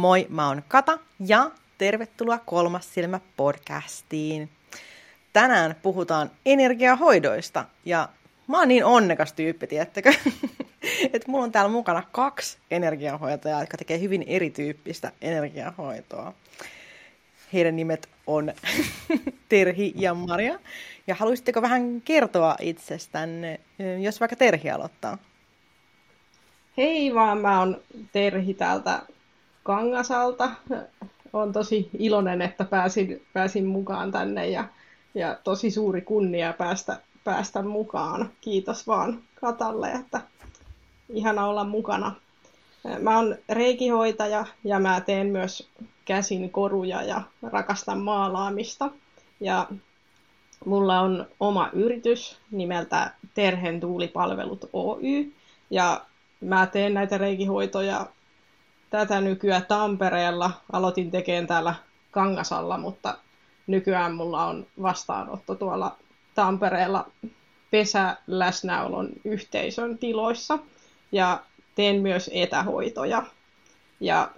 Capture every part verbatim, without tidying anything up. Moi, mä oon Kata ja tervetuloa Kolmasilmä podcastiin. Tänään puhutaan energiahoidoista ja mä oon niin onnekas tyyppi, tiettäkö? Että mulla on täällä mukana kaksi energiahoitajaa, jotka tekee hyvin erityyppistä energiahoitoa. Heidän nimet on Terhi ja Maria. Ja haluaisitteko vähän kertoa itsestänne, jos vaikka Terhi aloittaa? Hei vaan, mä oon Terhi täältä Kangasalta. Olen tosi iloinen, että pääsin, pääsin mukaan tänne ja, ja tosi suuri kunnia päästä, päästä mukaan. Kiitos vaan Katalle, että ihana olla mukana. Mä oon reikihoitaja ja mä teen myös käsin koruja ja rakastan maalaamista. Ja mulla on oma yritys nimeltä Terhentuuli palvelut Oy ja mä teen näitä reikihoitoja tätä nykyään Tampereella. Aloitin tekemään täällä Kangasalla, mutta nykyään mulla on vastaanotto tuolla Tampereella Pesäläsnäolon yhteisön tiloissa. Ja teen myös etähoitoja. Ja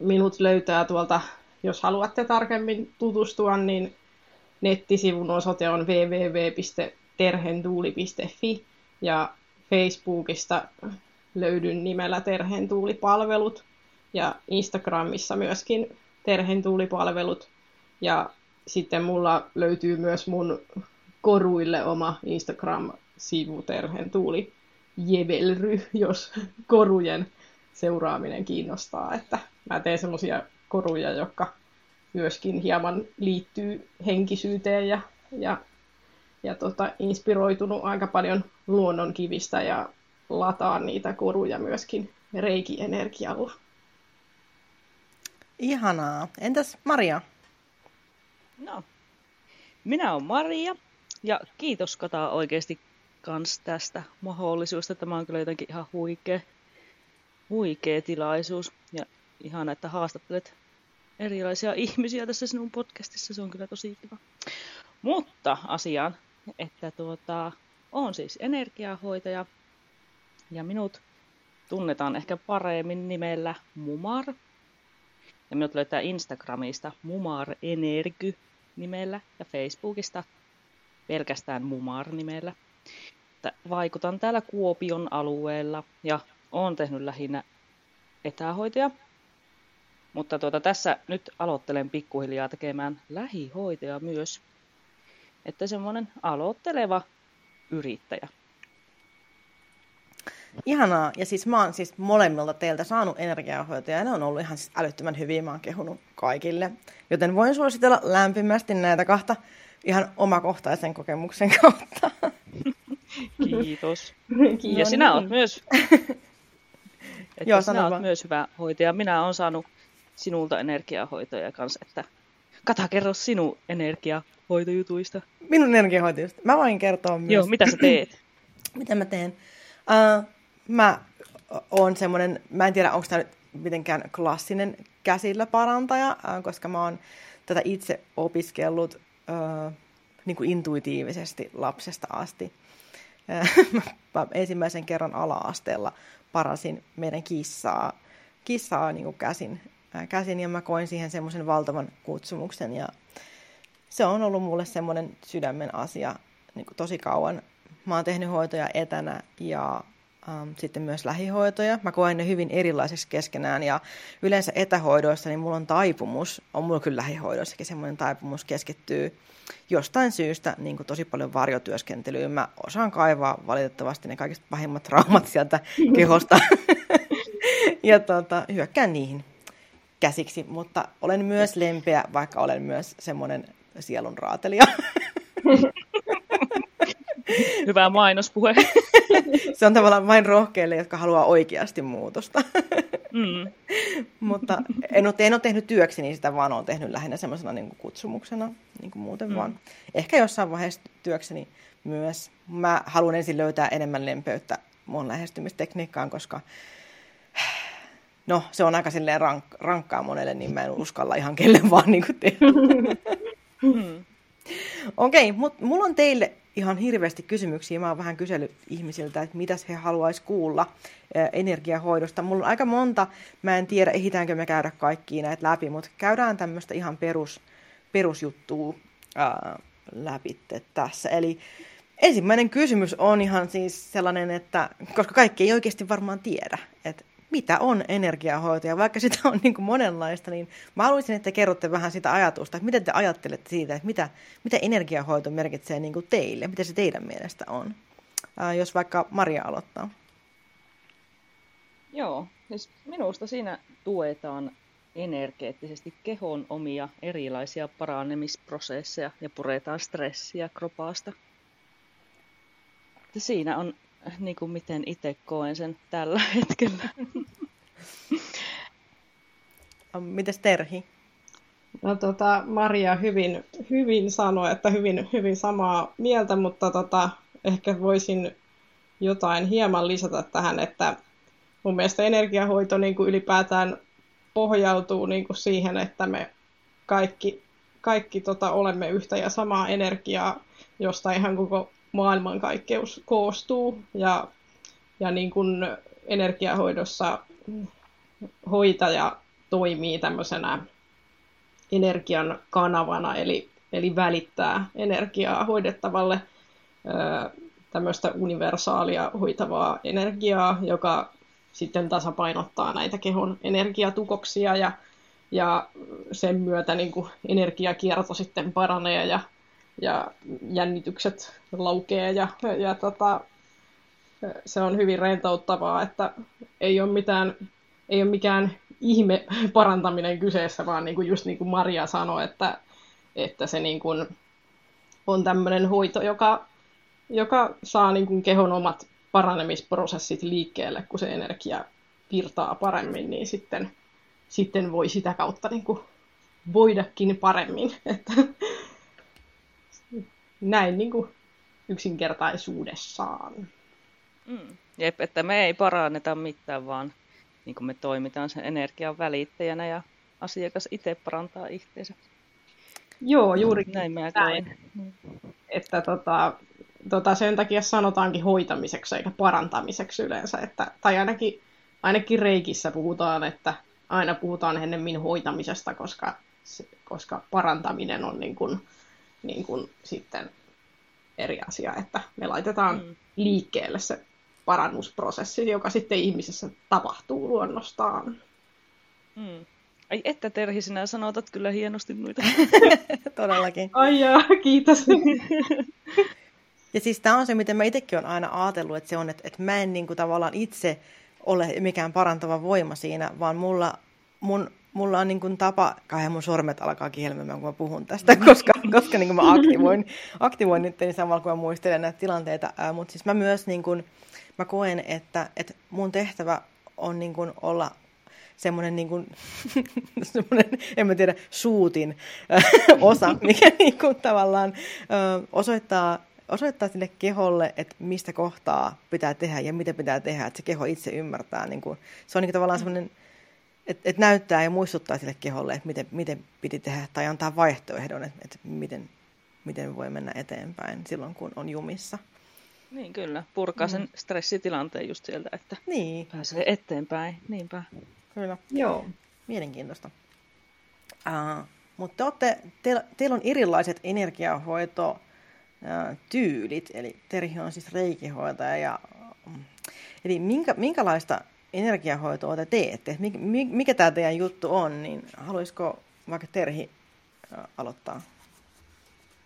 minut löytää tuolta, jos haluatte tarkemmin tutustua, niin nettisivun osoite on double-u double-u double-u piste terhentuuli piste fi ja Facebookista löydyn nimellä Terhentuulipalvelut ja Instagramissa myöskin Terhentuulipalvelut ja sitten mulla löytyy myös mun koruille oma Instagram-sivu Terhentuuli Jewelry, jos korujen seuraaminen kiinnostaa, että mä teen semmoisia koruja, jotka myöskin hieman liittyy henkisyyteen ja, ja, ja tota, inspiroitunut aika paljon luonnonkivistä ja lataa niitä koruja myöskin reiki-energialla. Ihanaa. Entäs Maria? No, minä olen Maria ja kiitos Kata oikeasti kans tästä mahdollisuudesta. Tämä on kyllä jotenkin ihan huikea, huikea tilaisuus ja ihana, että haastattelet erilaisia ihmisiä tässä sinun podcastissa. Se on kyllä tosi kiva. Mutta asiaan, että tuota, olen siis energiahoitaja ja minut tunnetaan ehkä paremmin nimellä Mumar. Ja minut löytää Instagramista mumarenergy nimellä ja Facebookista pelkästään Mumar nimellä. Vaikutan täällä Kuopion alueella ja olen tehnyt lähinnä etähoitoja. Mutta tuota, tässä nyt aloittelen pikkuhiljaa tekemään lähihoitoja myös. Että semmoinen aloitteleva yrittäjä. Ihanaa. Ja siis mä oon siis molemmilta teiltä saanut energiahoitoja ja ne on ollut ihan siis älyttömän hyviä. Mä oon kehunut kaikille. Joten voin suositella lämpimästi näitä kahta ihan omakohtaisen kokemuksen kautta. Kiitos. Kiitos. Ja sinä olet myös, Joo, sinä olet myös hyvä hoitaja. Minä olen saanut sinulta energiahoitoja kanssa. Että Kata, kerro sinun energiahoitojutuista. Minun energiahoitojutuista? Mä voin kertoa myös. Joo, mitä sä teet? Mitä mä teen? Uh, mä oon semmoinen, mä en tiedä onko tämä nyt mitenkään klassinen käsillä parantaja, uh, koska mä oon tätä itse opiskellut uh, niin kuin intuitiivisesti lapsesta asti. Mä ensimmäisen kerran ala-asteella parasin meidän kissaa, kissaa niin kuin käsin, käsin ja mä koin siihen semmoisen valtavan kutsumuksen ja se on ollut mulle semmoinen sydämen asia niin kuin tosi kauan. Mä oon tehnyt hoitoja etänä ja äm, sitten myös lähihoitoja. Mä koen ne hyvin erilaisiksi keskenään ja yleensä etähoidoissa niin mulla on taipumus, on mulla kyllä lähihoidoissakin semmoinen taipumus keskittyy jostain syystä niin kuin tosi paljon varjotyöskentelyyn. Mä osaan kaivaa valitettavasti ne kaikista pahimmat traumat sieltä kehosta ja tuota, hyökkään niihin käsiksi, mutta olen myös lempeä, vaikka olen myös semmoinen sielun raatelija. Hyvä mainospuhe. Se on tavallaan vain rohkeille, jotka haluaa oikeasti muutosta. Mm. Mutta en ole, en ole tehnyt työkseni sitä, vaan olen tehnyt lähinnä semmoisena niin kuin kutsumuksena, niin kuin muuten mm. vaan. Ehkä jossain vaiheessa työkseni myös. Mä haluan ensin löytää enemmän lempeyttä mun lähestymistekniikkaan, koska no, se on aika silleen rank- rankkaa monelle, niin mä en uskalla ihan kelle vaan niin kuin tehdä. Mm. Okei, mutta mulla on teille ihan hirveästi kysymyksiä. Mä oon vähän kysellyt ihmisiltä, että mitäs he haluaisi kuulla energiahoidosta. Mulla on aika monta, mä en tiedä ehditäänkö me käydä kaikkia näitä läpi, mutta käydään tämmöistä ihan perus, perusjuttua ää, läpi tässä. Eli ensimmäinen kysymys on ihan siis sellainen, että koska kaikki ei oikeasti varmaan tiedä, että mitä on energiahoito, ja vaikka sitä on niin kuin monenlaista, niin mä haluaisin, että kerrotte vähän sitä ajatusta, että miten te ajattelette siitä, että mitä, mitä energiahoito merkitsee niin kuin teille, mitä se teidän mielestä on, ää, jos vaikka Maria aloittaa. Joo, siis minusta siinä tuetaan energeettisesti kehon omia erilaisia paranemisprosesseja ja puretaan stressiä kropaasta. Siinä on niin kuin miten itse koen sen tällä hetkellä. Mites Terhi? No, tota, Maria hyvin, hyvin sanoi, että hyvin, hyvin samaa mieltä, mutta tota, ehkä voisin jotain hieman lisätä tähän, että mun mielestä energiahoito niin kuin ylipäätään pohjautuu niin kuin siihen, että me kaikki, kaikki tota, olemme yhtä ja samaa energiaa, josta ihan koko maailmankaikkeus koostuu, ja, ja niin kuin energiahoidossa hoitaja toimii tämmöisenä energian kanavana, eli, eli välittää energiaa hoidettavalle tämmöistä universaalia hoitavaa energiaa, joka sitten tasapainottaa näitä kehon energiatukoksia, ja, ja sen myötä niin kuin energiakierto sitten paranee, ja ja jännitykset laukee, ja, ja tota, se on hyvin rentouttavaa, että ei ole, mitään, ei ole mikään ihme parantaminen kyseessä, vaan niin kuin just niin kuin Maria sanoi, että, että se niin kuin on tämmöinen hoito, joka, joka saa niin kuin kehon omat paranemisprosessit liikkeelle, kun se energia virtaa paremmin, niin sitten, sitten voi sitä kautta niin kuin voidakin paremmin. Näin niin kuin yksinkertaisuudessaan. Mm. Jep, että me ei paranneta mitään, vaan niin kuin me toimitaan sen energian välittäjänä ja asiakas itse parantaa itseensä. Joo, juurikin näin. Mä näin. Että tota, tota sen takia sanotaankin hoitamiseksi eikä parantamiseksi yleensä. Että, tai ainakin, ainakin reikissä puhutaan, että aina puhutaan ennemmin hoitamisesta, koska, koska parantaminen on niin kuin niin kuin sitten eri asia, että me laitetaan mm. liikkeelle se parannusprosessi, joka sitten ihmisessä tapahtuu luonnostaan. Mm. Ai että Terhi, sinä sanotat kyllä hienosti noita. Todellakin. Ai jaa, kiitos. Ja siis tämä on se, miten mä itsekin olen aina ajatellut, että se on, että, että mä en niin kuin tavallaan itse ole mikään parantava voima siinä, vaan mulla mun Mulla on niin kuin tapa, kai mun sormet alkaa kihelmemään, kun mä puhun tästä, koska, koska niin kuin mä aktivoin, aktivoin nyt niin samalla, kun mä muistelen näitä tilanteita. Mutta siis mä myös niin kuin, mä koen, että, että mun tehtävä on niin kuin olla semmoinen, niin kuin, semmoinen, en mä tiedä, suutin osa, mikä niin kuin tavallaan osoittaa, osoittaa sille keholle, että mistä kohtaa pitää tehdä ja mitä pitää tehdä, että se keho itse ymmärtää. Niin kuin, se on niin kuin tavallaan semmoinen... Että et näyttää ja muistuttaa sille keholle, että miten, miten piti tehdä, tai antaa vaihtoehdon, että et miten, miten voi mennä eteenpäin silloin, kun on jumissa. Niin kyllä, purkaa sen mm. stressitilanteen just sieltä, että niin. Pääsee eteenpäin. Niinpä. Kyllä. Joo. Mielenkiintoista. Uh, mutta te olette, teillä, teillä on erilaiset energiahoitotyylit, eli Terhi on siis reikihoitaja. Ja, eli minkä, minkälaista... energiahoitoa te teette, mikä, mikä tämä teidän juttu on, niin haluaisiko vaikka Terhi aloittaa?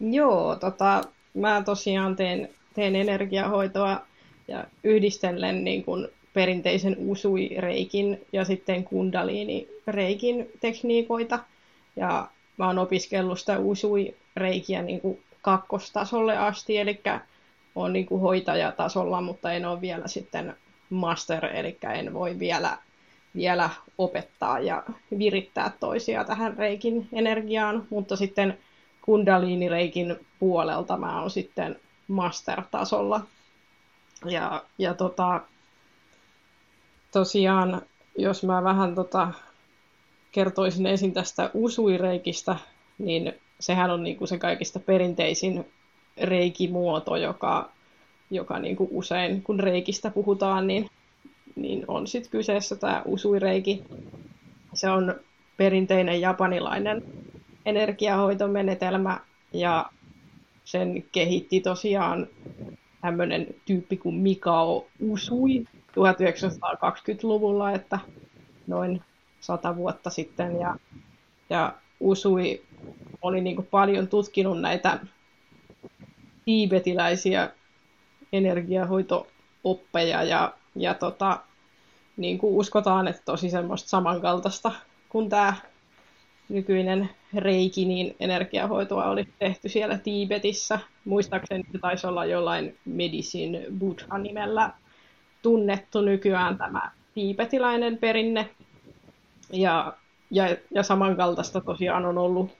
Joo, tota, mä tosiaan teen, teen energiahoitoa ja yhdistelen niin kun perinteisen usui-reikin ja sitten kundaliini-reikin tekniikoita. Ja mä oon opiskellut sitä usui-reikiä niin kun kakkostasolle asti, eli oon niin kun hoitajatasolla, mutta en ole vielä sitten master, eli en voi vielä, vielä opettaa ja virittää toisia tähän reikin energiaan, mutta sitten kundaliinireikin puolelta mä oon sitten master-tasolla. Ja, ja tota, tosiaan, jos mä vähän tota, kertoisin ensin tästä usui-reikistä, niin sehän on niinku se kaikista perinteisin reikimuoto, joka, joka niin kuin usein, kun reikistä puhutaan, niin, niin on sitten kyseessä tämä usui-reiki. Se on perinteinen japanilainen energiahoitomenetelmä, ja sen kehitti tosiaan tämmöinen tyyppi kuin Mikao Usui tuhatyhdeksänsataakaksikymmentäluvulla, että noin sata vuotta sitten. Ja, ja Usui oli niin kuin paljon tutkinut näitä tiibetiläisiä energiahoito-oppeja, ja, ja tota, niin kuin uskotaan, että tosi semmoista samankaltaista kuin tämä nykyinen reiki, niin energiahoitoa oli tehty siellä Tiibetissä. Muistaakseni se taisi olla jollain Medicine Buddha-nimellä tunnettu nykyään tämä tiibetiläinen perinne. Ja, ja, ja samankaltaista tosiaan on ollut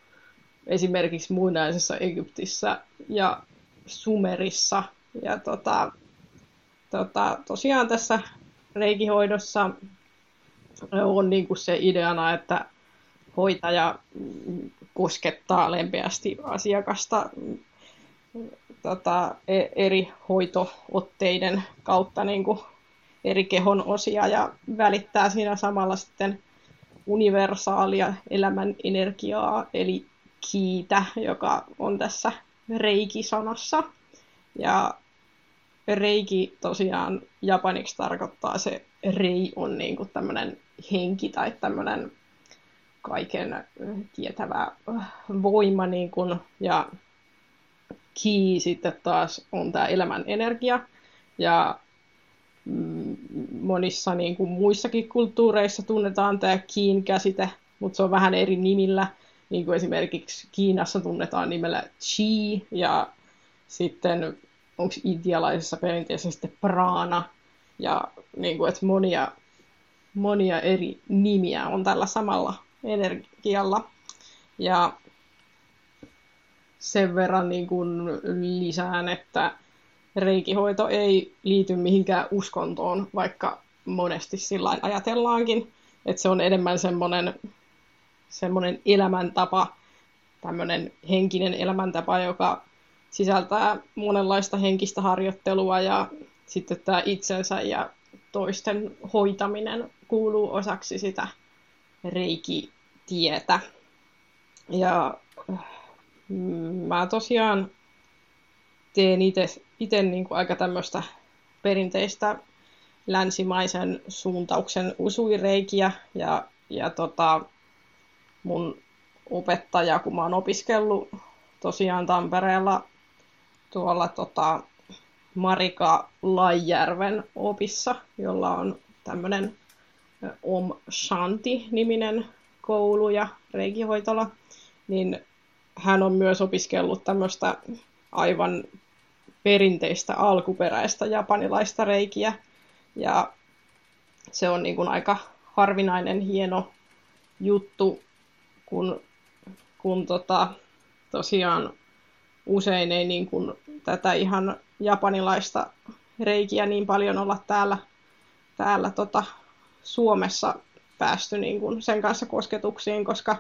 esimerkiksi muinaisessa Egyptissä ja Sumerissa. Ja tota, tota, tosiaan tässä reikihoidossa on niin kuin se ideana, että hoitaja koskettaa lempeästi asiakasta tota, eri hoitootteiden kautta niin kuin eri kehon osia ja välittää siinä samalla sitten universaalia elämän energiaa, eli kiitä, joka on tässä reiki-sanassa. Ja reiki tosiaan japaniksi tarkoittaa se rei on niin kuin tämmöinen henki tai tämmöinen kaiken tietävä voima, niin kun, ja ki sitten taas on tämä elämän energia, ja monissa niin kun, muissakin kulttuureissa tunnetaan tämä kiin käsite, mutta se on vähän eri nimillä, niin kuin esimerkiksi Kiinassa tunnetaan nimellä chi, ja sitten onko intialaisessa perinteessä sitten prana, ja niin kun, että monia, monia eri nimiä on tällä samalla energialla. Ja sen verran niin kuin lisään, että reikihoito ei liity mihinkään uskontoon, vaikka monesti sillain ajatellaankin, että se on enemmän semmoinen, semmoinen elämäntapa, tämmöinen henkinen elämäntapa, joka sisältää monenlaista henkistä harjoittelua, ja sitten tämä itsensä ja toisten hoitaminen kuuluu osaksi sitä reikitietä. Ja mä tosiaan teen itse niin aika tämmöistä perinteistä länsimaisen suuntauksen usuireikiä. Ja, ja tota, mun opettaja, kun mä oon opiskellut tosiaan Tampereella tuolla tota Marika Laijärven opissa, jolla on tämmöinen Om Shanti-niminen koulu ja reikihoitola, niin hän on myös opiskellut tämmöistä aivan perinteistä alkuperäistä japanilaista reikiä, ja se on niin kuin aika harvinainen hieno juttu, kun, kun tota, tosiaan usein ei niin kuin tätä ihan japanilaista reikiä niin paljon olla täällä, täällä tota, Suomessa päästy niin kuin sen kanssa kosketuksiin, koska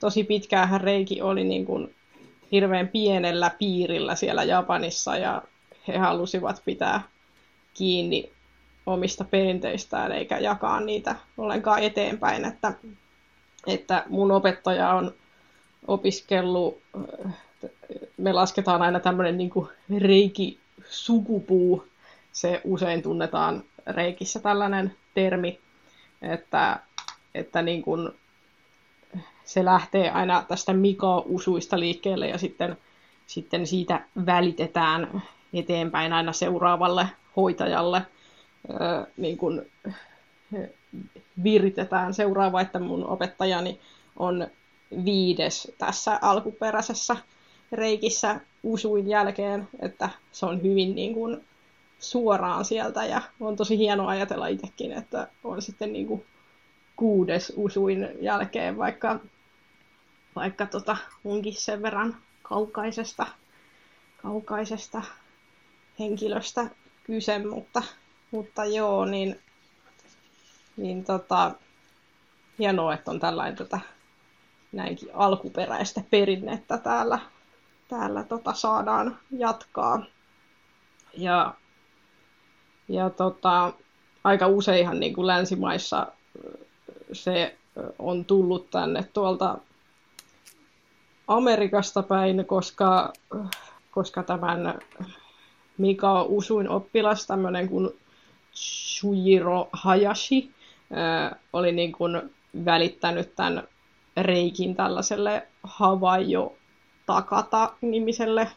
tosi pitkäänhän reiki oli niin kuin hirveän pienellä piirillä siellä Japanissa, ja he halusivat pitää kiinni omista perinteistään eikä jakaa niitä ollenkaan eteenpäin. Että, että mun opettaja on opiskellut, me lasketaan aina tämmöinen niin kuin reiki-sukupuu, se usein tunnetaan reikissä tällainen termi, että, että niin kun se lähtee aina tästä Mikao Usuista liikkeelle, ja sitten, sitten siitä välitetään eteenpäin aina seuraavalle hoitajalle, niin kun viritetään seuraava, että mun opettajani on viides tässä alkuperäisessä reikissä Usuin jälkeen, että se on hyvin niin kun suoraan sieltä, ja on tosi hienoa ajatella itsekin, että on sitten niin kuin kuudes usuin jälkeen, vaikka, vaikka tota, onkin sen verran kaukaisesta, kaukaisesta henkilöstä kyse, mutta, mutta joo, niin, niin tota, hienoa, että on tällainen tätä, näinkin alkuperäistä perinnettä täällä, täällä tota saadaan jatkaa. Ja, ja tota, aika useinhan niin kuin länsimaissa se on tullut tänne tuolta Amerikasta päin, koska, koska tämän Mikao Usuin oppilas, tämmöinen kuin Shujiro Hayashi, äh, oli niin kuin välittänyt tämän reikin tällaiselle Havajo Takata-nimiselle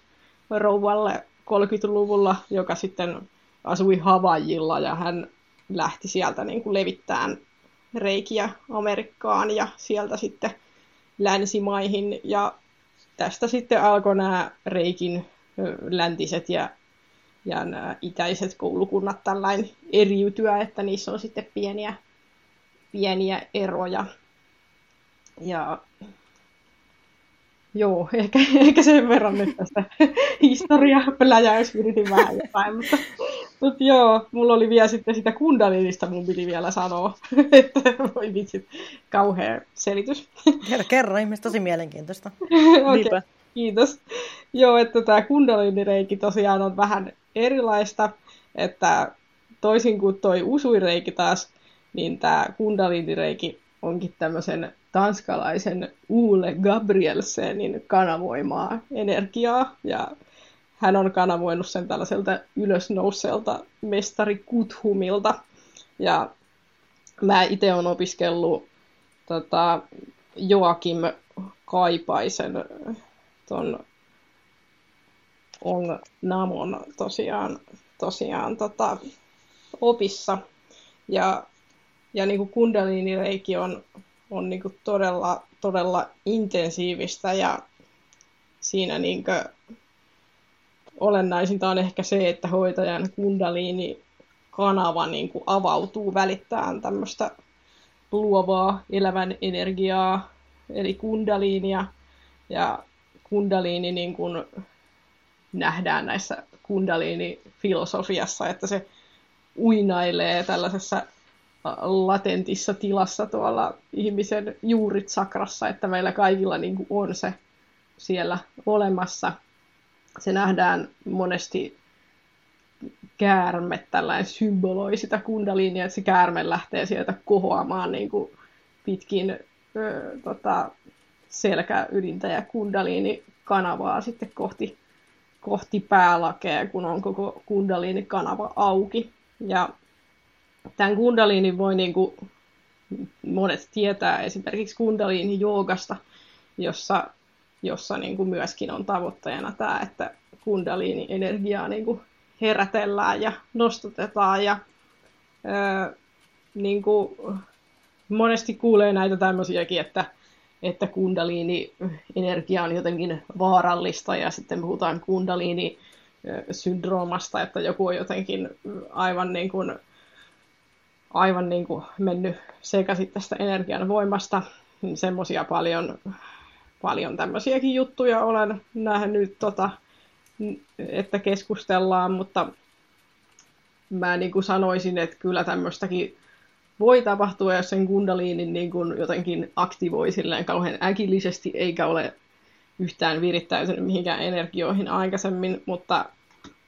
rouvalle kolmekymmentäluvulla, joka sitten asui Havaijilla, ja hän lähti sieltä niin kuin levittämään reikiä Amerikkaan ja sieltä sitten länsimaihin, ja tästä sitten alkoi nämä reikin läntiset ja, ja nämä itäiset koulukunnat tällainen eriytyä, että niissä on sitten pieniä, pieniä eroja. Ja joo, ehkä, ehkä sen verran nyt tästä historiaa pläjäys, yritin vähän jotain, mutta, mutta joo, mulla oli vielä sitten sitä kundalinista, mun piti vielä sanoa, että voi vitsit, kauhea selitys. Kerro, ihmiset, tosi mielenkiintoista. Okay, kiitos. Joo, että tämä kundalinireiki tosiaan on vähän erilaista, että toisin kuin toi usuireiki taas, niin tämä kundalinireiki onkin tämmöisen tanskalaisen Ole Gabrielsenin kanavoimaa energiaa, ja hän on kanavoinut sen tällaiselta ylösnouseelta mestari Kuthumilta, ja mä itse olen opiskellut tota, Joakim Kaipaisen ton on Namon tosiaan, tosiaan tota, opissa, ja, ja niin kuin kundalinireiki on on niinku todella, todella intensiivistä, ja siinä niinku olennaisinta on ehkä se, että hoitajan kundaliini-kanava niinku avautuu välittämään tämmöistä luovaa elävän energiaa, eli kundaliinia, ja kundaliini niinku nähdään näissä kundaliinifilosofiassa, että se uinailee tällaisessa latentissa tilassa tuolla ihmisen juuritsakrassa, että meillä kaikilla niin kuin on se siellä olemassa. Se nähdään monesti, käärme tällainen symboloi sitä kundaliinia, että se käärme lähtee sieltä kohoamaan niin kuin pitkin ö, tota, selkäydintä ja kundaliinikanavaa sitten kohti, kohti päälakea, kun on koko kundaliinikanava auki. Ja tämän kundaliinin voi, niin kuin monet tietää, esimerkiksi kundaliinijoogasta, jossa, jossa niin kuin myöskin on tavoitteena tämä, että kundaliini-energiaa niin kuin herätellään ja nostatetaan. Ja, ää, niin kuin monesti kuulee näitä tämmöisiäkin, että, että kundaliini-energia on jotenkin vaarallista, ja sitten puhutaan kundaliini-syndroomasta, että joku on jotenkin aivan niin kuin aivan niin kuin mennyt sekaisin tästä energian voimasta, niin semmoisia paljon, paljon tämmöisiäkin juttuja olen nähnyt, tota, että keskustellaan, mutta mä niin kuin sanoisin, että kyllä tämmöistäkin voi tapahtua, jos sen kundaliinin niin kuin jotenkin aktivoi silleen kauhean äkillisesti, eikä ole yhtään virittäytynyt mihinkään energioihin aikaisemmin, mutta,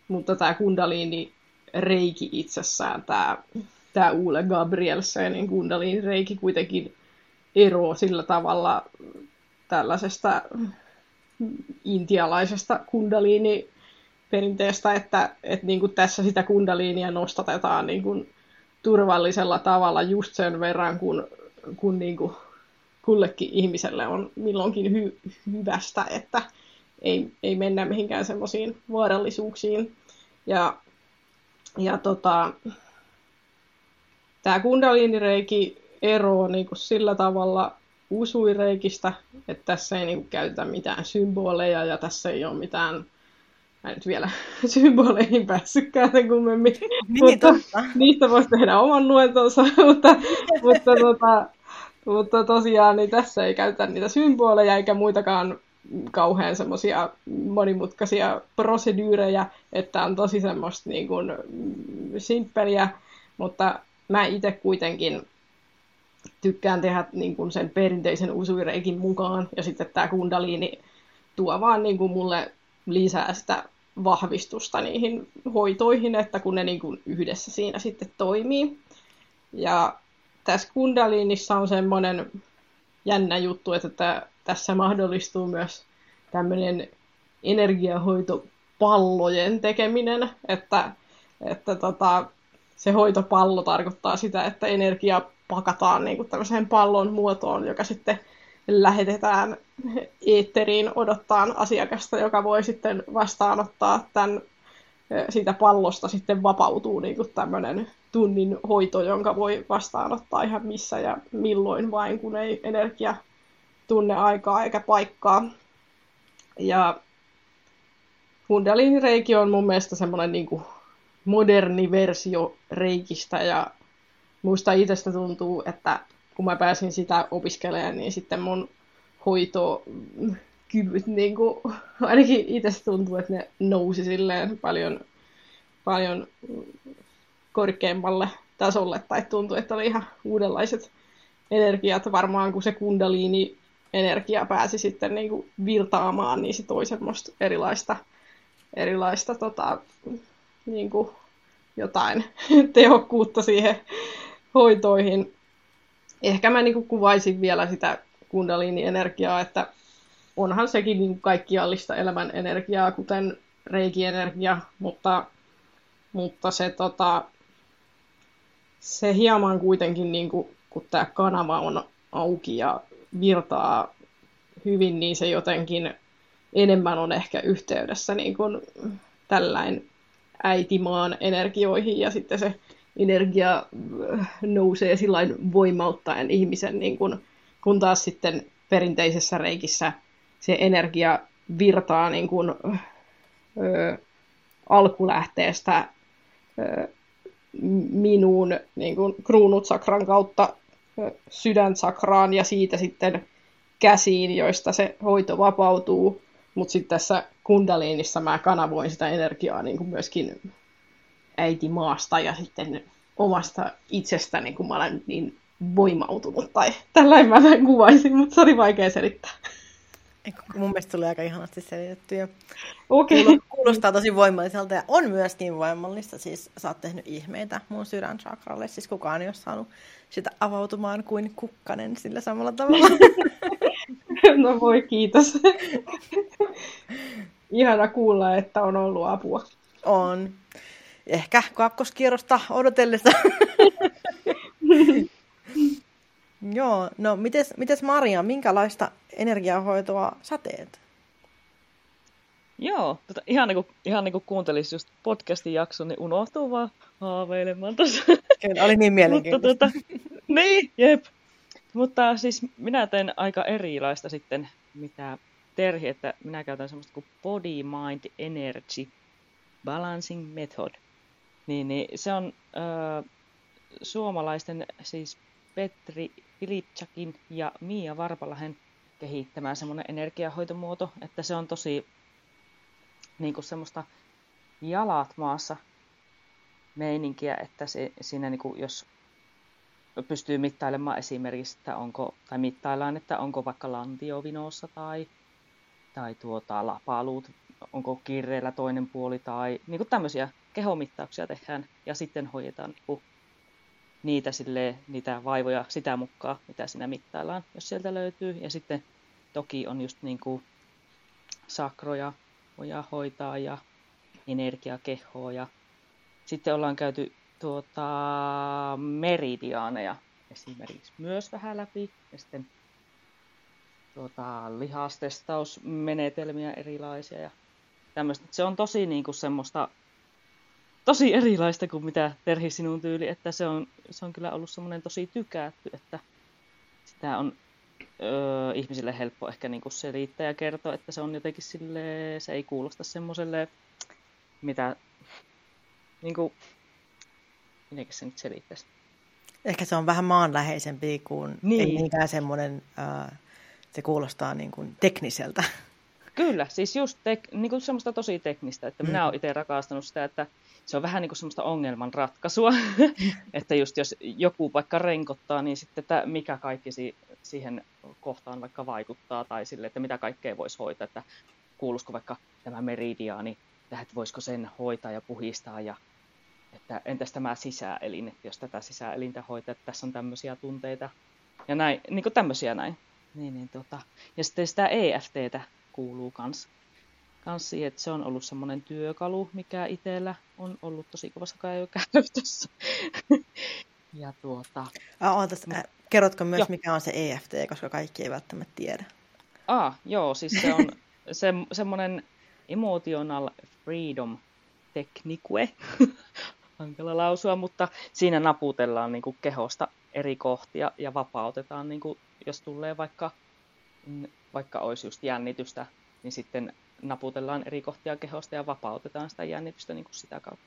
mutta tämä kundaliini reiki itsessään, tämä Tämä Ole Gabrielsenin kundaliinireiki kuitenkin eroaa sillä tavalla tällaisesta intialaisesta kundaliiniperinteestä, että, että niin kuin tässä sitä kundaliinia nostatetaan niin kuin turvallisella tavalla just sen verran, kun, kun niin kuin kullekin ihmiselle on milloinkin hy, hyvästä, että ei, ei mennä mihinkään semmoisiin vaarallisuuksiin. Ja, ja tota... Tämä kundaliinireiki eroaa niinku sillä tavalla usuireikistä, että tässä ei niinku käytetä mitään symboleja, ja tässä ei ole mitään, mä nyt vielä symboleihin päässytkään sen kummemmin, niin, mutta niistä voisi tehdä oman luentonsa, mutta, mutta, tota, mutta tosiaan niin tässä ei käytetä niitä symboleja eikä muitakaan kauhean semmoisia monimutkaisia proseduureja, että on tosi semmoista niin kuin simppeliä, mutta mä itse kuitenkin tykkään tehdä niin kuin sen perinteisen usuireikin mukaan, ja sitten tämä kundaliini tuo vaan niin kuin mulle lisää sitä vahvistusta niihin hoitoihin, että kun ne niin kuin yhdessä siinä sitten toimii. Ja tässä kundaliinissa on semmoinen jännä juttu, että tässä mahdollistuu myös tämmöinen energiahoitopallojen tekeminen, että, että tota, se hoitopallo tarkoittaa sitä, että energia pakataan niin kuin tämmöiseen pallon muotoon, joka sitten lähetetään eetteriin odottaa asiakasta, joka voi sitten vastaanottaa tämän, siitä pallosta sitten vapautuu niin kuin tämmöinen tunnin hoito, jonka voi vastaanottaa ihan missä ja milloin vain, kun ei energia tunne aikaa eikä paikkaa. Ja kundalinireiki on mun mielestä semmoinen niin kuin moderni versio reikistä, ja musta itsestä tuntuu, että kun mä pääsin sitä opiskelemaan, niin sitten mun hoitokyvyt, niin kuin, ainakin itsestä tuntuu, että ne nousi silleen paljon, paljon korkeammalle tasolle, tai tuntui, että oli ihan uudenlaiset energiat. Varmaan kun se kundaliini-energia pääsi sitten niin kuin virtaamaan, niin se toi semmoista erilaista, erilaista tota, niin kuin jotain tehokkuutta siihen hoitoihin. Ehkä mä niin kuin kuvaisin vielä sitä kundaliini-energiaa, että onhan sekin niin kuin kaikkiallista elämän energiaa, kuten reiki-energia, mutta, mutta se, tota, se hieman kuitenkin, niin kuin, kun tämä kanava on auki ja virtaa hyvin, niin se jotenkin enemmän on ehkä yhteydessä niin kuin tällainen äitimaan energioihin, ja sitten se energia nousee sillain voimauttaen ihmisen, niin kun, kun taas sitten perinteisessä reikissä se energia virtaa niin kun, ö, alkulähteestä ö, minuun niin kun, kruunutsakran kautta ö, sydänsakraan ja siitä sitten käsiin, joista se hoito vapautuu. Mutta sitten tässä kundaliinissa mä kanavoin sitä energiaa niin kun myöskin äiti maasta ja sitten omasta itsestäni, kun mä olen niin voimautunut, tai tällainen mä näin kuvaisin, mutta se oli vaikea selittää. Mun mielestä tuli aika ihanasti selitetty ja okay. Kuulostaa tosi voimalliselta ja on myös niin voimallista, siis sä oot tehnyt ihmeitä mun sydänsakralle, siis kukaan ei ole saanut sitä avautumaan kuin kukkanen sillä samalla tavalla. No voi, kiitos. Ihana kuulla, että on ollut apua. On. Ehkä kakkoskierrosta odotellessa. Joo, no mites, mites Maria, minkälaista energiahoitoa sä teet? Joo, tota, ihan niin kuin, ihan niin kuin kuuntelisi just podcastin jakson, niin unohtuu vaan haaveilemaan tuossa. Kyllä, oli niin mielenkiintoista. Mutta, tota, niin, jep. Mutta siis minä teen aika erilaista sitten, mitä Terhi, että minä käytän semmoista kuin body, mind, energy. Balancing method. Niin, niin, se on äh, suomalaisten, siis Petri Pilitsäkin ja Miia Varpalahen kehittämä semmoinen energiahoitomuoto, että se on tosi niin kuin semmoista jalat maassa meininkiä, että se, siinä niin kuin, jos pystyy mittailemaan esimerkiksi, että onko, tai mittaillaan, että onko vaikka lantiovinossa tai, tai tuota, lapaluut, onko kiireellä toinen puoli tai niin kuin tämmöisiä kehomittauksia tehdään ja sitten hoidetaan niin niitä, silleen, niitä vaivoja sitä mukaan, mitä siinä mittaillaan, jos sieltä löytyy. Ja sitten toki on just niin kuin sakroja, voidaan hoitaa ja energiakehoa. Ja sitten ollaan käyty tuota, meridiaaneja esimerkiksi myös vähän läpi ja sitten tuota, lihastestausmenetelmiä erilaisia ja tämmöistä. Se on tosi niin kuin semmoista, tosi erilaista kuin mitä Terhi sinun tyyli, että se on, se on kyllä ollut semmoinen tosi tykätty, että sitä on öö, ihmisille helppo ehkä niin kuin selittää ja kertoa, että se on jotenkin silleen, se ei kuulosta semmoiselle, mitä niin kuin, mitenkä se nyt selittäisi. Ehkä se on vähän maanläheisempi kuin niin. Ei niinkään semmoinen, äh, se kuulostaa niin kuin tekniseltä. Kyllä, siis just tek- niin kuin semmoista tosi teknistä, että minä olen itse rakastanut sitä, että se on vähän niin kuin semmoista ongelmanratkaisua, että just jos joku vaikka renkottaa, niin sitten että mikä kaikki si- siihen kohtaan vaikka vaikuttaa tai sille, että mitä kaikkea voisi hoitaa, että kuuluisiko vaikka tämä meridiaani, että voisiko sen hoitaa ja puhistaa, ja että entäs tämä sisäelin, että jos tätä sisäelintä hoitaa, että tässä on tämmöisiä tunteita, ja näin, niin kuin tämmöisiä näin. Niin, niin, tota. Ja sitten sitä E F T:tä kuuluu kans, kans siihen, että se on ollut semmoinen työkalu, mikä itsellä on ollut tosi kovassa käytössä. Ja tuota... Ah, ootas, ä, kerrotko myös, jo. Mikä on se E F T, koska kaikki ei välttämättä tiedä. Ah, joo, siis se on se, semmoinen Emotional Freedom Technique, hankala lausua, mutta siinä naputellaan niin kuin kehosta eri kohtia ja vapautetaan, niin kuin, jos tulee vaikka, vaikka olisi just jännitystä, niin sitten naputellaan eri kohtia kehosta ja vapautetaan sitä jännitystä niin kuin sitä kautta.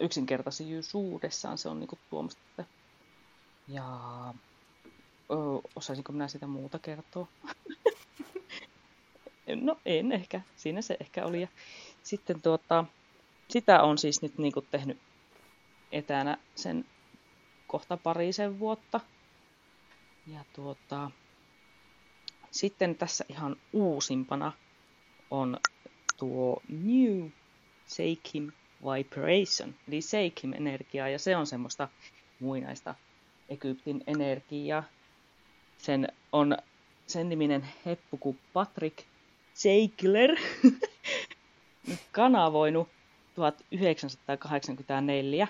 Yksinkertaisuudessaan se on niin kuin tuommoista. Ja osaisinko minä sitä muuta kertoa? No en ehkä. Siinä se ehkä oli. Ja sitten tuota, sitä on siis nyt niin kuin tehnyt etänä sen kohta parisen vuotta. Ja tuota, sitten tässä ihan uusimpana on tuo New Seikim Vibration, eli Seikim-energiaa, ja se on semmoista muinaista Egyptin energiaa. Sen on sen niminen heppu kuin Patrick Zeigler kanavoinut tuhatyhdeksänsataakahdeksankymmentäneljä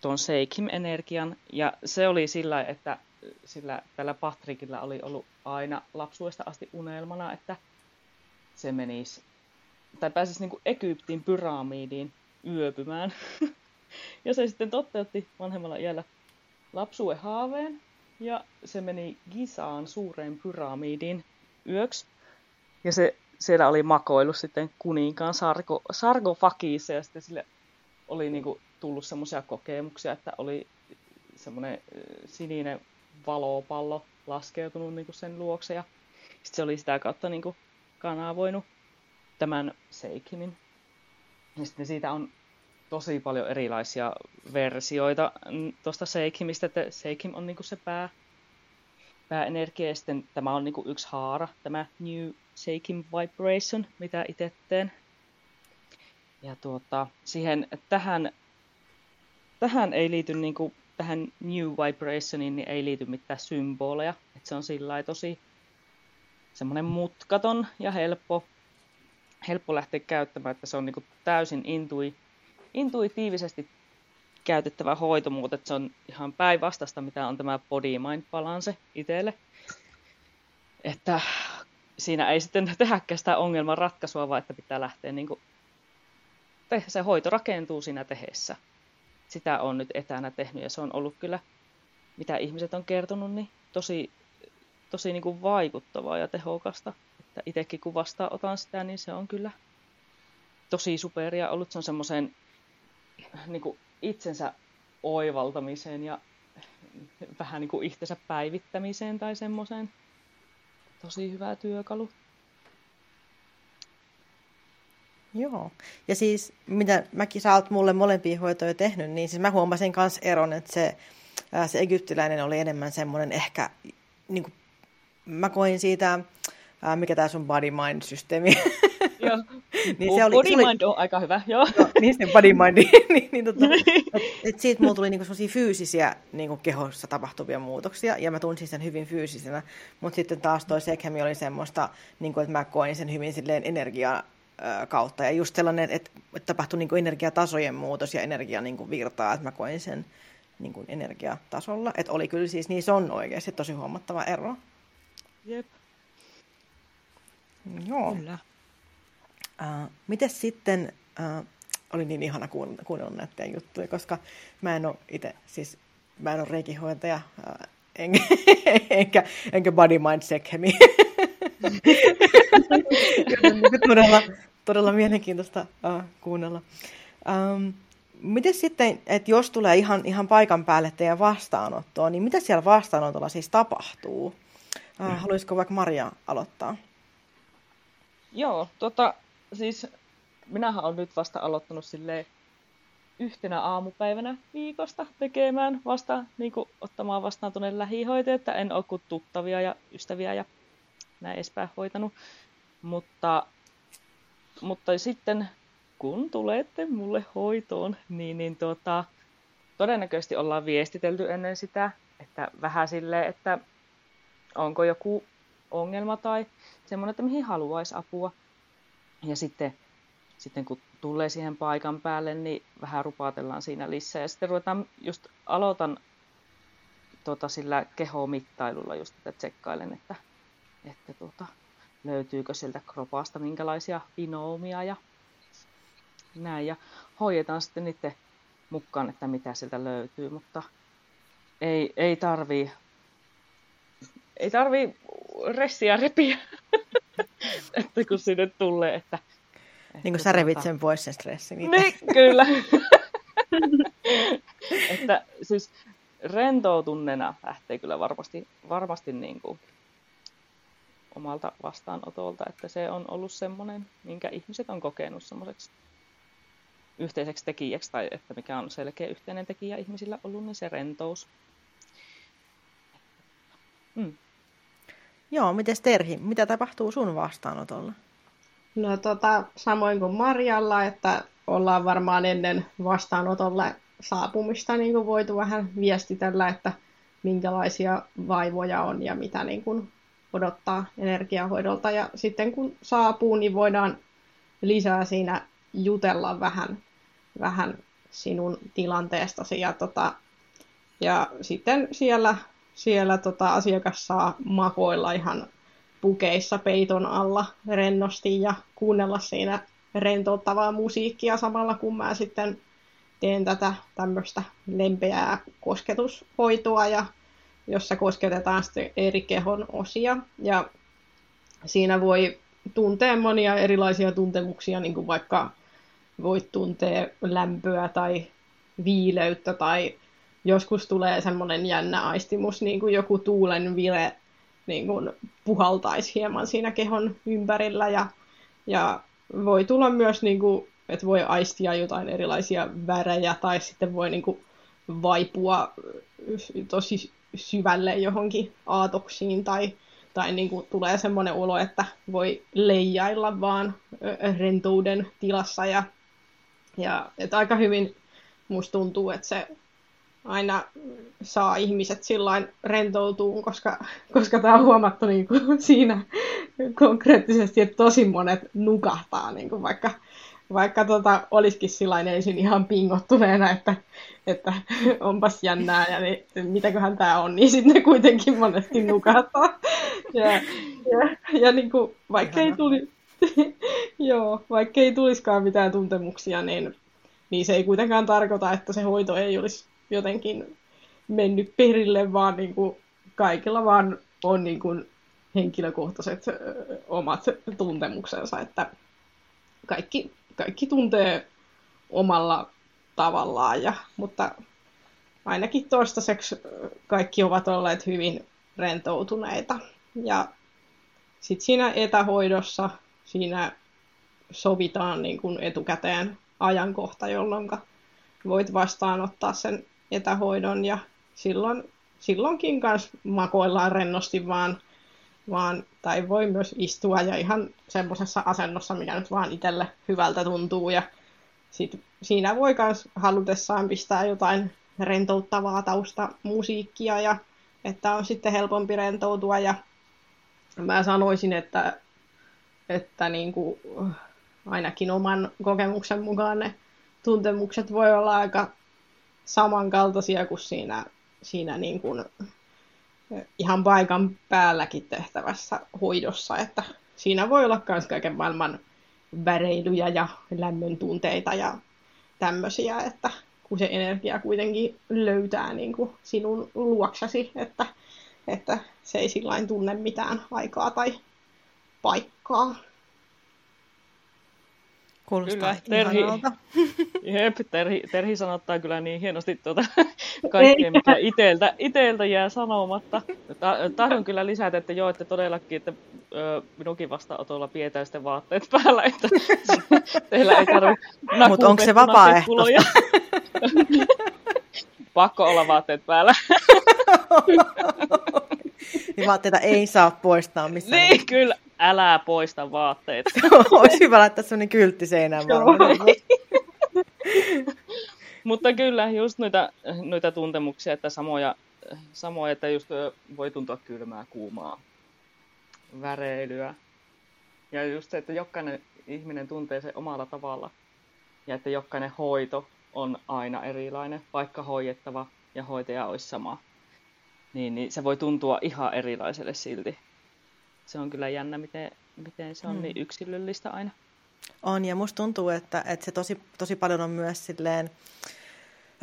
tuon Seikim-energian, ja se oli sillä, että sillä, tällä Patrickilla oli ollut aina lapsuudesta asti unelmana, että se menisi tai pääsisi niin kuin Egyptin pyramidiin yöpymään. Ja se sitten toteutti vanhemmalla iällä lapsuuden haaveen, ja se meni Gizaan suureen pyramidiin yöksi. Ja se siellä oli makoillut sitten kuninkaan sarko, sarkofagissa, ja sitten sille oli niin kuin tullut semmoisia kokemuksia, että oli semmoinen sininen valopallo laskeutunut niin kuin sen luokse, ja sitten se oli sitä kautta niin kuin kanavoinut tämän Seikimin. Ja sitten siitä on tosi paljon erilaisia versioita tuosta Seikimistä, että Seikim on niinku se pää, pääenergia, ja sitten tämä on niinku yksi haara, tämä New Seikim Vibration, mitä itse teen. Ja tuota, siihen, tähän, tähän ei liity, niinku, tähän New Vibrationiin niin ei liity mitään symboleja, että se on sillä tosi semmoinen mutkaton ja helppo helppo lähteä käyttämään, että se on niin täysin intui, intuitiivisesti käytettävä hoito, mutta se on ihan päinvastaista, mitä on tämä body mind balance itselle. Että siinä ei sitten tehdäkään sitä ongelman ratkaisua, vaan että pitää lähteä, niin kuin, se hoito rakentuu siinä tehessä. Sitä on nyt etänä tehnyt, ja se on ollut kyllä, mitä ihmiset on kertonut, niin tosi, tosi niin kuin vaikuttavaa ja tehokasta. Itsekin kun vastaanotan sitä, niin se on kyllä tosi superia ollut. Se on semmoiseen niin kuin itsensä oivaltamiseen ja vähän niin kuin itsensä päivittämiseen tai semmoiseen. Tosi hyvä työkalu. Joo. Ja siis, mitä mäkin sä oot mulle molempia hoitoja tehnyt, niin siis mä huomasin kans eron, että se, se egyptiläinen oli enemmän semmoinen ehkä, niin kuin mä koin siitä... mikä tämä sun body-mind-systeemi. Joo, niin se oli, body-mind se oli, on aika hyvä, joo. No, niin se body-mind, niin, niin totta. Et, et siitä mulla tuli niinku sellaisia fyysisiä niinku kehossa tapahtuvia muutoksia, ja mä tunsin sen hyvin fyysisenä, mutta sitten taas toi Sekhemi oli semmoista, niinku, että mä koin sen hyvin silleen energiaa kautta, ja just sellainen, että et tapahtui niinku energiatasojen muutos ja energia niinku virtaa, että mä koin sen niinku energiatasolla, että oli kyllä siis, niin se on oikeasti tosi huomattava ero. Jep. Joo. Kyllä. Uh, mites sitten, uh, oli niin ihana kuunnella näitä juttuja, koska mä en ole itse, siis mä en ole reikihoitaja, uh, en, enkä, enkä body mind sekhemi. todella, todella mielenkiintoista uh, kuunnella. Um, mites sitten, että jos tulee ihan, ihan paikan päälle teidän vastaanottoa, niin mitä siellä vastaanotolla siis tapahtuu? Uh, haluaisiko vaikka Maria aloittaa? Joo, tota, siis minähän olen nyt vasta aloittanut silleen yhtenä aamupäivänä viikosta tekemään vasta, niin kuin ottamaan vastaan tuonne lähihoitajan, että en ole kuin tuttavia ja ystäviä ja nämä Espää hoitanut. Mutta, mutta sitten kun tulette mulle hoitoon, niin, niin tuota, todennäköisesti ollaan viestitelty ennen sitä, että vähän silleen, että onko joku ongelma tai semmoinen, että mihin haluaisi apua. Ja sitten, sitten kun tulee siihen paikan päälle, niin vähän rupaatellaan siinä lisää. Ja sitten ruvetaan, just aloitan tuota, sillä kehomittailulla, just tätä tsekkailen, että, että tuota, löytyykö sieltä kropasta minkälaisia vinoomia ja näin. Ja hoidetaan sitten niiden mukaan, että mitä sieltä löytyy, mutta ei, ei tarvii. Ei tarvii ressiä repiä, että kun sinne tulee. Että, että niin kuin sä revit sen pois sen stressin. Niin, kyllä. Että siis rentoutuneena lähtee kyllä varmasti, varmasti niin kuin omalta vastaanotolta, että se on ollut semmoinen, minkä ihmiset on kokenut semmoiseksi yhteiseksi tekijäksi, tai että mikä on selkeä yhteinen tekijä ihmisillä ollut, niin se rentous. Mm. Joo, mites Terhi, mitä tapahtuu sun vastaanotolla? No tota, samoin kuin Marjalla, että ollaan varmaan ennen vastaanotolla saapumista niin kuin voitu vähän viestitellä, että minkälaisia vaivoja on ja mitä niin kuin odottaa energiahoidolta. Ja sitten kun saapuu, niin voidaan lisää siinä jutella vähän, vähän sinun tilanteestasi. Ja, tota, ja sitten siellä... Siellä tota, asiakas saa makoilla ihan pukeissa peiton alla rennosti ja kuunnella siinä rentouttavaa musiikkia samalla, kun mä sitten teen tätä tämmöistä lempeää kosketushoitoa, ja, jossa kosketetaan sitten eri kehon osia. Ja siinä voi tuntea monia erilaisia tuntemuksia, niin kuin vaikka voit tuntea lämpöä tai viileyttä tai joskus tulee semmoinen jännä aistimus, niin kuin joku tuulen vire niin kuin puhaltaisi hieman siinä kehon ympärillä. Ja, ja voi tulla myös, niin kuin, että voi aistia jotain erilaisia värejä tai sitten voi niin kuin vaipua tosi syvälle johonkin aatoksiin. Tai, tai niin kuin tulee semmoinen olo, että voi leijailla vaan rentouden tilassa. Ja, ja, että aika hyvin musta tuntuu, että se... aina saa ihmiset sillain rentoutuun, koska, koska tämä on huomattu niin kuin siinä konkreettisesti, että tosi monet nukahtaa, niin kuin vaikka, vaikka tota, olisikin sillain ensin ihan pingottuneena, että, että onpas jännää ja niin, mitäköhän tämä on, niin sitten kuitenkin monesti nukahtaa. Ja, ja, ja niin kuin, vaikka, ei tuli, joo, vaikka ei tulisikaan mitään tuntemuksia, niin, niin se ei kuitenkaan tarkoita, että se hoito ei olisi jotenkin mennyt perille, vaan niin kuin kaikilla vaan on niin kuin henkilökohtaiset omat tuntemuksensa, että kaikki, kaikki tuntee omalla tavallaan, ja, mutta ainakin toistaiseksi kaikki ovat olleet hyvin rentoutuneita. Ja sitten siinä etähoidossa siinä sovitaan niin kuin etukäteen ajankohta, jolloin voit vastaanottaa sen etähoidon, ja silloin, silloinkin kanssa makoillaan rennosti vaan, vaan, tai voi myös istua ja ihan semmoisessa asennossa, mikä nyt vaan itselle hyvältä tuntuu, ja sit siinä voi myös halutessaan pistää jotain rentouttavaa taustamusiikkia, ja että on sitten helpompi rentoutua, ja mä sanoisin, että, että niin kuin ainakin oman kokemuksen mukaan ne tuntemukset voi olla aika samankaltaisia kuin siinä, siinä niin kuin ihan paikan päälläkin tehtävässä hoidossa. Että siinä voi olla myös kaiken maailman väreilyjä ja lämmön tunteita ja tämmöisiä, että kun se energia kuitenkin löytää niin kuin sinun luoksesi, että, että se ei sillain tunne mitään aikaa tai paikkaa. Kuulostaa kyllä, ihanalta. Jep, Terhi, Terhi sanottaa kyllä niin hienosti tuota kaikkea, mitä iteltä, iteltä jää sanomatta. Tahdon kyllä lisätä, että joo, että todellakin, että minunkin vastaanotolla pidetään sitten vaatteet päällä, että teillä ei tarvitse nakupettuna. Mutta onko se vapaaehtoista? Pakko olla vaatteet päällä. niin vaatteita ei saa poistaa missään. Niin, niin. Kyllä, älä poista vaatteita. Olisi hyvä laittaa sellainen kyltti seinään. Mutta kyllä, just noita, noita tuntemuksia, että samoja, samoja, että just voi tuntua kylmää, kuumaa, väreilyä. Ja just se, että jokainen ihminen tuntee sen omalla tavalla. Ja että jokainen hoito on aina erilainen, vaikka hoidettava ja hoitaja olisi sama. Niin, niin se voi tuntua ihan erilaiselle silti. Se on kyllä jännä, miten, miten se on hmm. niin yksilöllistä aina. On, ja musta tuntuu, että, että se tosi, tosi paljon on myös silleen,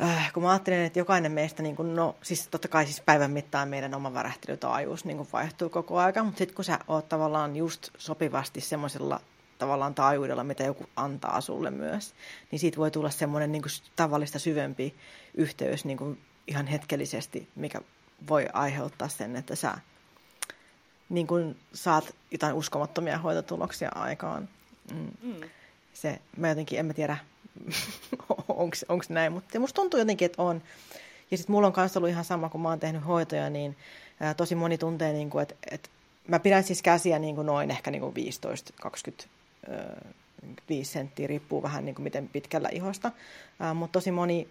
äh, kun mä ajattelen, että jokainen meistä, niin kun, no siis totta kai siis päivän mittaan meidän oma värähtelytaajuus niin kun vaihtuu koko aika, mutta sitten kun sä oot tavallaan just sopivasti semmoisella tavallaan taajuudella, mitä joku antaa sulle myös, niin siitä voi tulla semmoinen niin kun tavallista syvempi yhteys niin kun ihan hetkellisesti, mikä voi aiheuttaa sen, että sä niin kun saat jotain uskomattomia hoitotuloksia aikaan. Mm. Mm. Se, mä jotenkin, en mä tiedä, onko näin, mutta musta tuntuu jotenkin, että on. Ja sit mulla on kanssa ollut ihan sama, kun mä oon tehnyt hoitoja, niin ää, tosi moni tuntee, niin kuin, että, että mä pidän siis käsiä niin kuin noin ehkä niin kuin viisitoista kaksikymmentäviisi senttiä, riippuu vähän niin kuin miten pitkällä ihosta, ää, mutta tosi moni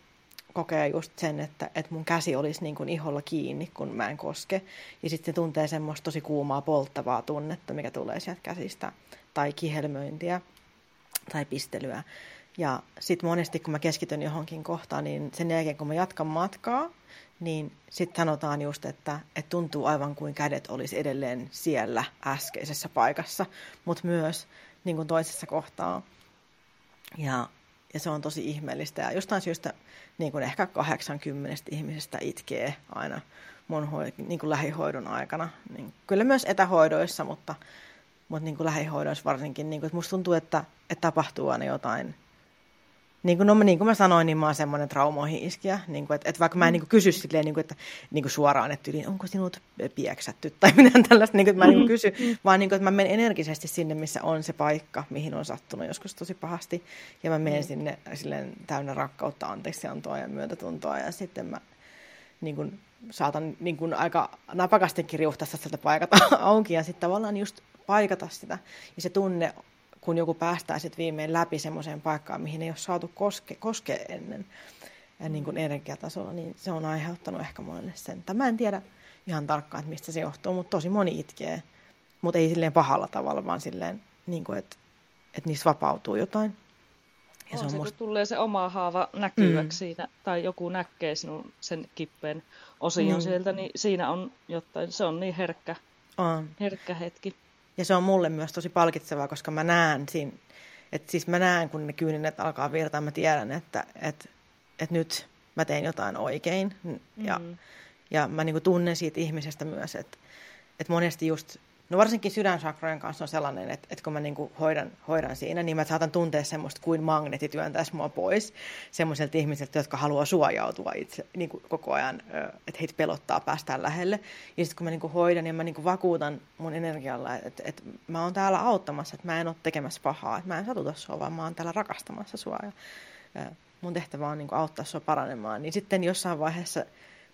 kokee just sen, että, että mun käsi olisi niin kuin iholla kiinni, kun mä en koske. Ja sitten se tuntee semmoista tosi kuumaa, polttavaa tunnetta, mikä tulee sieltä käsistä. Tai kihelmöintiä tai pistelyä. Ja sitten monesti, kun mä keskityn johonkin kohtaan, niin sen jälkeen, kun mä jatkan matkaa, niin sitten sanotaan just, että, että tuntuu aivan kuin kädet olisi edelleen siellä äskeisessä paikassa, mutta myös niin kuin toisessa kohtaa. Ja, ja se on tosi ihmeellistä. Ja jostain syystä niin kuin ehkä kahdeksankymmentä ihmisestä itkee aina mun ho- niin kuin lähihoidon aikana. Niin, kyllä myös etähoidoissa, mutta... Mutta niin lähihoidoissa varsinkin, niin kun, että musta tuntuu, että, että tapahtuu aina jotain. Niin kuin, no, niin kuin mä sanoin, niin mä oon semmoinen traumoihin iskiä. Niin että, että vaikka mä en niin kysy silleen, niin kuin, että, niin kuin suoraan, että yli, onko sinut pieksätty tai mitään tällaista, niin kuin, että mä en niin kysy. Vaan niin kuin, että mä menen energisesti sinne, missä on se paikka, mihin on sattunut joskus tosi pahasti. Ja mä menen mm. sinne silleen, täynnä rakkautta, anteeksiantoa ja myötätuntoa. Ja sitten mä niin kuin, saatan niin kuin, aika napakastikin riuhtaa sieltä paikat auki ja sitten tavallaan just... paikata sitä. Ja se tunne, kun joku päästää sitten viimein läpi semmoiseen paikkaan, mihin ei ole saatu koske, koskea ennen ja niin kuin energiatasolla, niin se on aiheuttanut ehkä monelle sen. Mä en tiedä ihan tarkkaan, että mistä se johtuu, mutta tosi moni itkee. Mutta ei silleen pahalla tavalla, vaan silleen, niin kuin, että, että niissä vapautuu jotain. Ja on se, on se musta... kun tulee se oma haava näkyväksi mm. siinä, tai joku näkee sinun sen kippeen osion mm. sieltä, niin siinä on jotain, se on niin herkkä, on. herkkä hetki. Ja se on mulle myös tosi palkitsevaa, koska mä näen, siinä, että siis mä näen, kun ne kyynelet alkaa virtaa, mä tiedän, että, että, että nyt mä tein jotain oikein. Ja, mm. ja mä niin kuin tunnen siitä ihmisestä myös, että, että monesti just, no varsinkin sydänsakrojen kanssa on sellainen, että, että kun mä niin kuin hoidan, hoidan siinä, niin mä saatan tuntea semmoista kuin magneetti työntäisi mua pois semmoiselta ihmiseltä, jotka haluaa suojautua itse niin kuin koko ajan, että heitä pelottaa päästään lähelle. Ja sitten kun mä niin kuin hoidan, niin mä niin kuin vakuutan mun energialla, että, että mä oon täällä auttamassa, että mä en ole tekemässä pahaa, että mä en satuta sua, vaan mä oon täällä rakastamassa sua. Ja mun tehtävä on niin kuin auttaa sua paranemaan. Niin sitten jossain vaiheessa...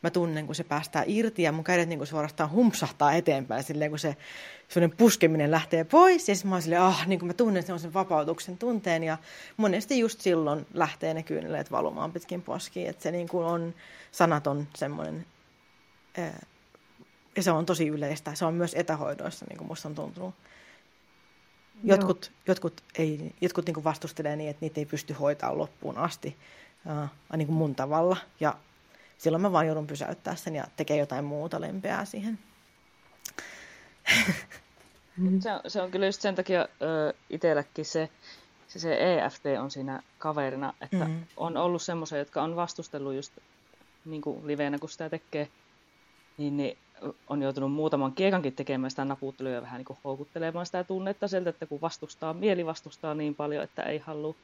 Mä tunnen, kun se päästää irti ja mun kädet niin suorastaan humpsahtaa eteenpäin, silleen, kun se sellainen puskeminen lähtee pois. Ja sitten mä oon silleen, ah, niin mä tunnen sellaisen vapautuksen tunteen ja monesti just silloin lähtee ne kyyneleet valumaan pitkin poskiin. Että se niin kuin on sanaton semmoinen, ja se on tosi yleistä. Se on myös etähoidoissa, niin kuin musta on tuntunut. Jotkut, jotkut, ei, jotkut niin kuin vastustelee niin, että niitä ei pysty hoitamaan loppuun asti niin kuin mun tavalla ja... Silloin mä vaan joudun pysäyttää sen ja tekee jotain muuta lempeää siihen. Se on, se on kyllä just sen takia ö, itselläkin se, se, se E F T on siinä kaverina, että mm-hmm. on ollut semmoisia, jotka on vastustellut just niin kuin liveenä, kun sitä tekee, niin, niin on joutunut muutaman kiekankin tekemään sitä naputtelua ja vähän niin kuin houkuttelemaan sitä tunnetta sieltä, että kun vastustaa, mieli vastustaa niin paljon, että ei halua.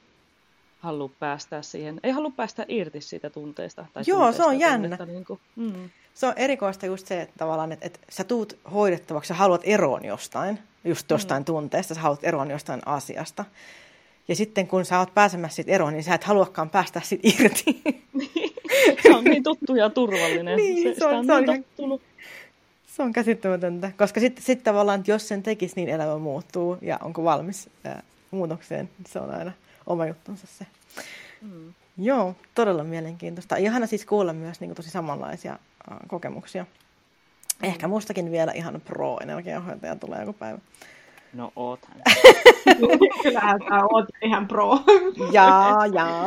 Haluaa päästää siihen, ei halua päästä irti siitä tunteesta. Tai joo, tunteesta, se on jännä. Niin kuin, mm. Se on erikoista just se, että tavallaan, että, että sä tuut hoidettavaksi, sä haluat eroon jostain, just jostain mm. tunteesta, sä haluat eroon jostain asiasta. Ja sitten kun sä oot pääsemässä siitä eroon, niin sä et haluakaan päästä siitä irti. Se on niin tuttu ja turvallinen. Niin, se, se on, se on niin tottunut. Se on käsittämätöntä, koska sitten sit tavallaan, jos sen tekisi, niin elämä muuttuu ja onko valmis ää, muutokseen. Se on aina oma juttunsa se. Mm. Joo, todella mielenkiintoista. Ihana siis kuulla myös niin kuin tosi samanlaisia ää, kokemuksia. Ehkä mustakin vielä ihan pro-energiahoitaja tulee joku päivä. No oothan. Kyllähän sä oot ihan pro. Jaa, jaa.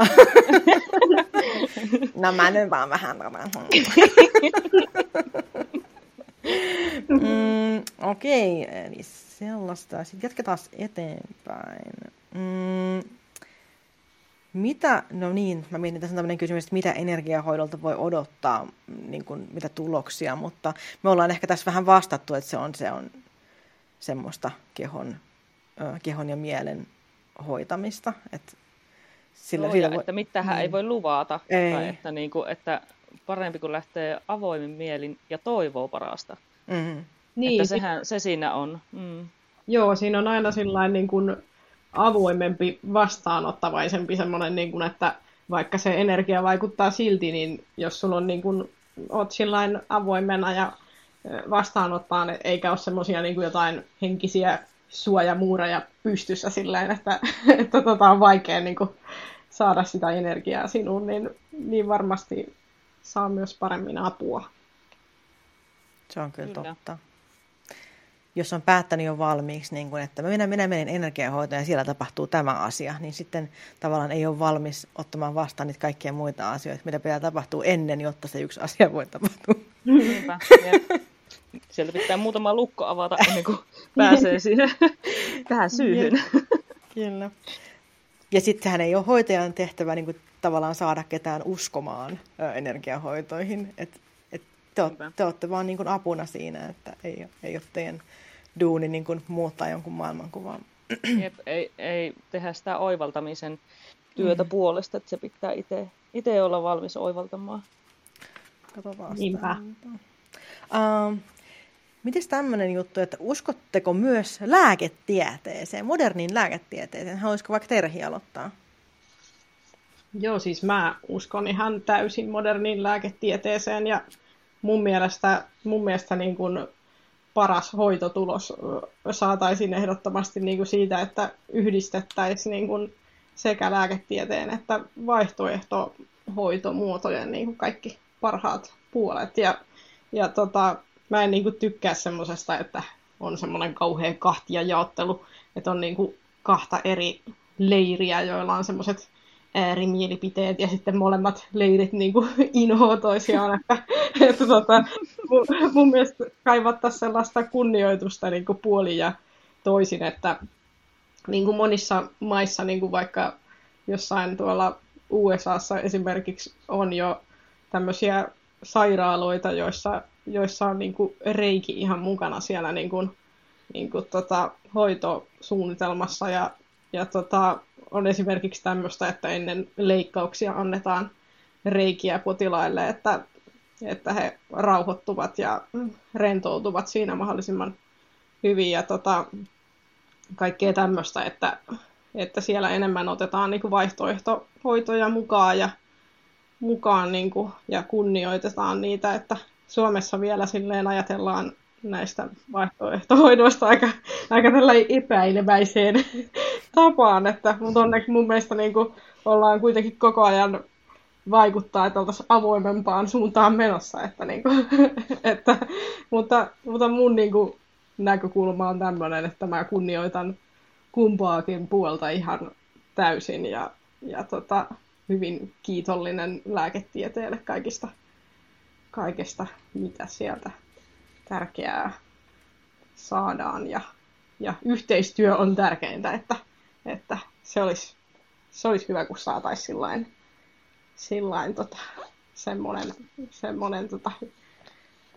No mä nyt vaan vähän. Mm, Okei, okay. Eli sellaista. Sitten jatketaan eteenpäin. Mm, mitä, no niin, mä mietin tässä tämmöinen kysymys, että mitä energiahoidolta voi odottaa, niin kuin, mitä tuloksia, mutta me ollaan ehkä tässä vähän vastattu, että se on, se on semmoista kehon, kehon ja mielen hoitamista. Että sillä, Joo, sillä voi... että mitähän mm. ei voi luvata, ei. Tai että, niin kuin, että parempi kuin lähtee avoimin mielin ja toivoo parasta. Mm-hmm. Niin, että sehän se siinä on. Mm. Joo, siinä on aina sillain niin kuin avoimempi, vastaanottavaisempi semmoinen, niin kuin, että vaikka se energia vaikuttaa silti, niin jos sulla on niin kuin, oot sillain avoimena ja vastaanottaa, eikä ole semmoisia niin kuin jotain henkisiä suojamuureja pystyssä sillain, että, että tota on vaikea niin kuin saada sitä energiaa sinuun, niin, niin varmasti saa myös paremmin apua. Se on kyllä, kyllä totta. Jos on päättänyt jo valmiiksi, niin kun, että minä, minä menen energiahoitoon ja siellä tapahtuu tämä asia, niin sitten tavallaan ei ole valmis ottamaan vastaan niitä kaikkia muita asioita, mitä pitää tapahtua ennen, jotta se yksi asia voi tapahtua. Niinpä. Sieltä pitää muutama lukko avata ennen kuin pääsee siihen tähän syyhyn. Kyllä. Ja sittenhän ei ole hoitajan tehtävä niin kuin tavallaan saada ketään uskomaan energiahoitoihin, että Te, o, te olette vaan niin kuin apuna siinä, että ei, ei ole teidän duuni niin kuin muuttaa jonkun maailmankuvaan. Jep, ei, ei tehdä sitä oivaltamisen työtä mm. puolesta, että se pitää itse olla valmis oivaltamaan. Katsotaan sitä. Uh, Miten tämmöinen juttu, että uskotteko myös lääketieteeseen, moderniin lääketieteeseen? Haluaisiko vaikka Terhi aloittaa? Joo, siis mä uskon ihan täysin moderniin lääketieteeseen ja Mun mielestä, mun mielestä niin kuin paras hoitotulos saataisiin ehdottomasti niin kuin siitä, että yhdistettäisiin niin kuin sekä lääketieteen että vaihtoehtohoitomuotojen niin kuin kaikki parhaat puolet. Ja, ja tota, mä en niin kuin tykkää semmoisesta, että on semmoinen kauhean kahtia jaottelu, että on niin kuin kahta eri leiriä, joilla on semmoiset äärimielipiteet ja sitten molemmat leirit niin kuin inhoa toisiaan. Että, että tota, mun, mun mielestä kaivattaisiin sellaista kunnioitusta niin kuin puolin ja toisin, että niin kuin monissa maissa, niin kuin vaikka jossain tuolla U S A:ssa esimerkiksi on jo tämmöisiä sairaaloita, joissa, joissa on niin kuin reiki ihan mukana siellä niin kuin, niin kuin tota, hoitosuunnitelmassa ja, ja tota, on esimerkiksi tämmöistä, että ennen leikkauksia annetaan reikiä potilaille, että, että he rauhoittuvat ja rentoutuvat siinä mahdollisimman hyvin. Ja tota, kaikkea tämmöistä, että, että siellä enemmän otetaan niin kuin vaihtoehtohoitoja mukaan, ja, mukaan niin kuin, ja kunnioitetaan niitä. Että Suomessa vielä silleen ajatellaan näistä vaihtoehtohoidoista aika, aika tällainen epäileväiseen tapaan, että, mutta onneksi mun mielestä niin kuin ollaan kuitenkin koko ajan vaikuttaa, että oltaisiin avoimempaan suuntaan menossa, että, niin kuin, että, mutta, mutta mun niin kuin näkökulma on tämmöinen, että mä kunnioitan kumpaakin puolta ihan täysin ja, ja tota, hyvin kiitollinen lääketieteelle kaikista, kaikesta, mitä sieltä tärkeää saadaan ja, ja yhteistyö on tärkeintä, että Että se olisi, se olisi hyvä, kun saataisiin sillain, sillain tota, semmoinen, semmoinen, tota,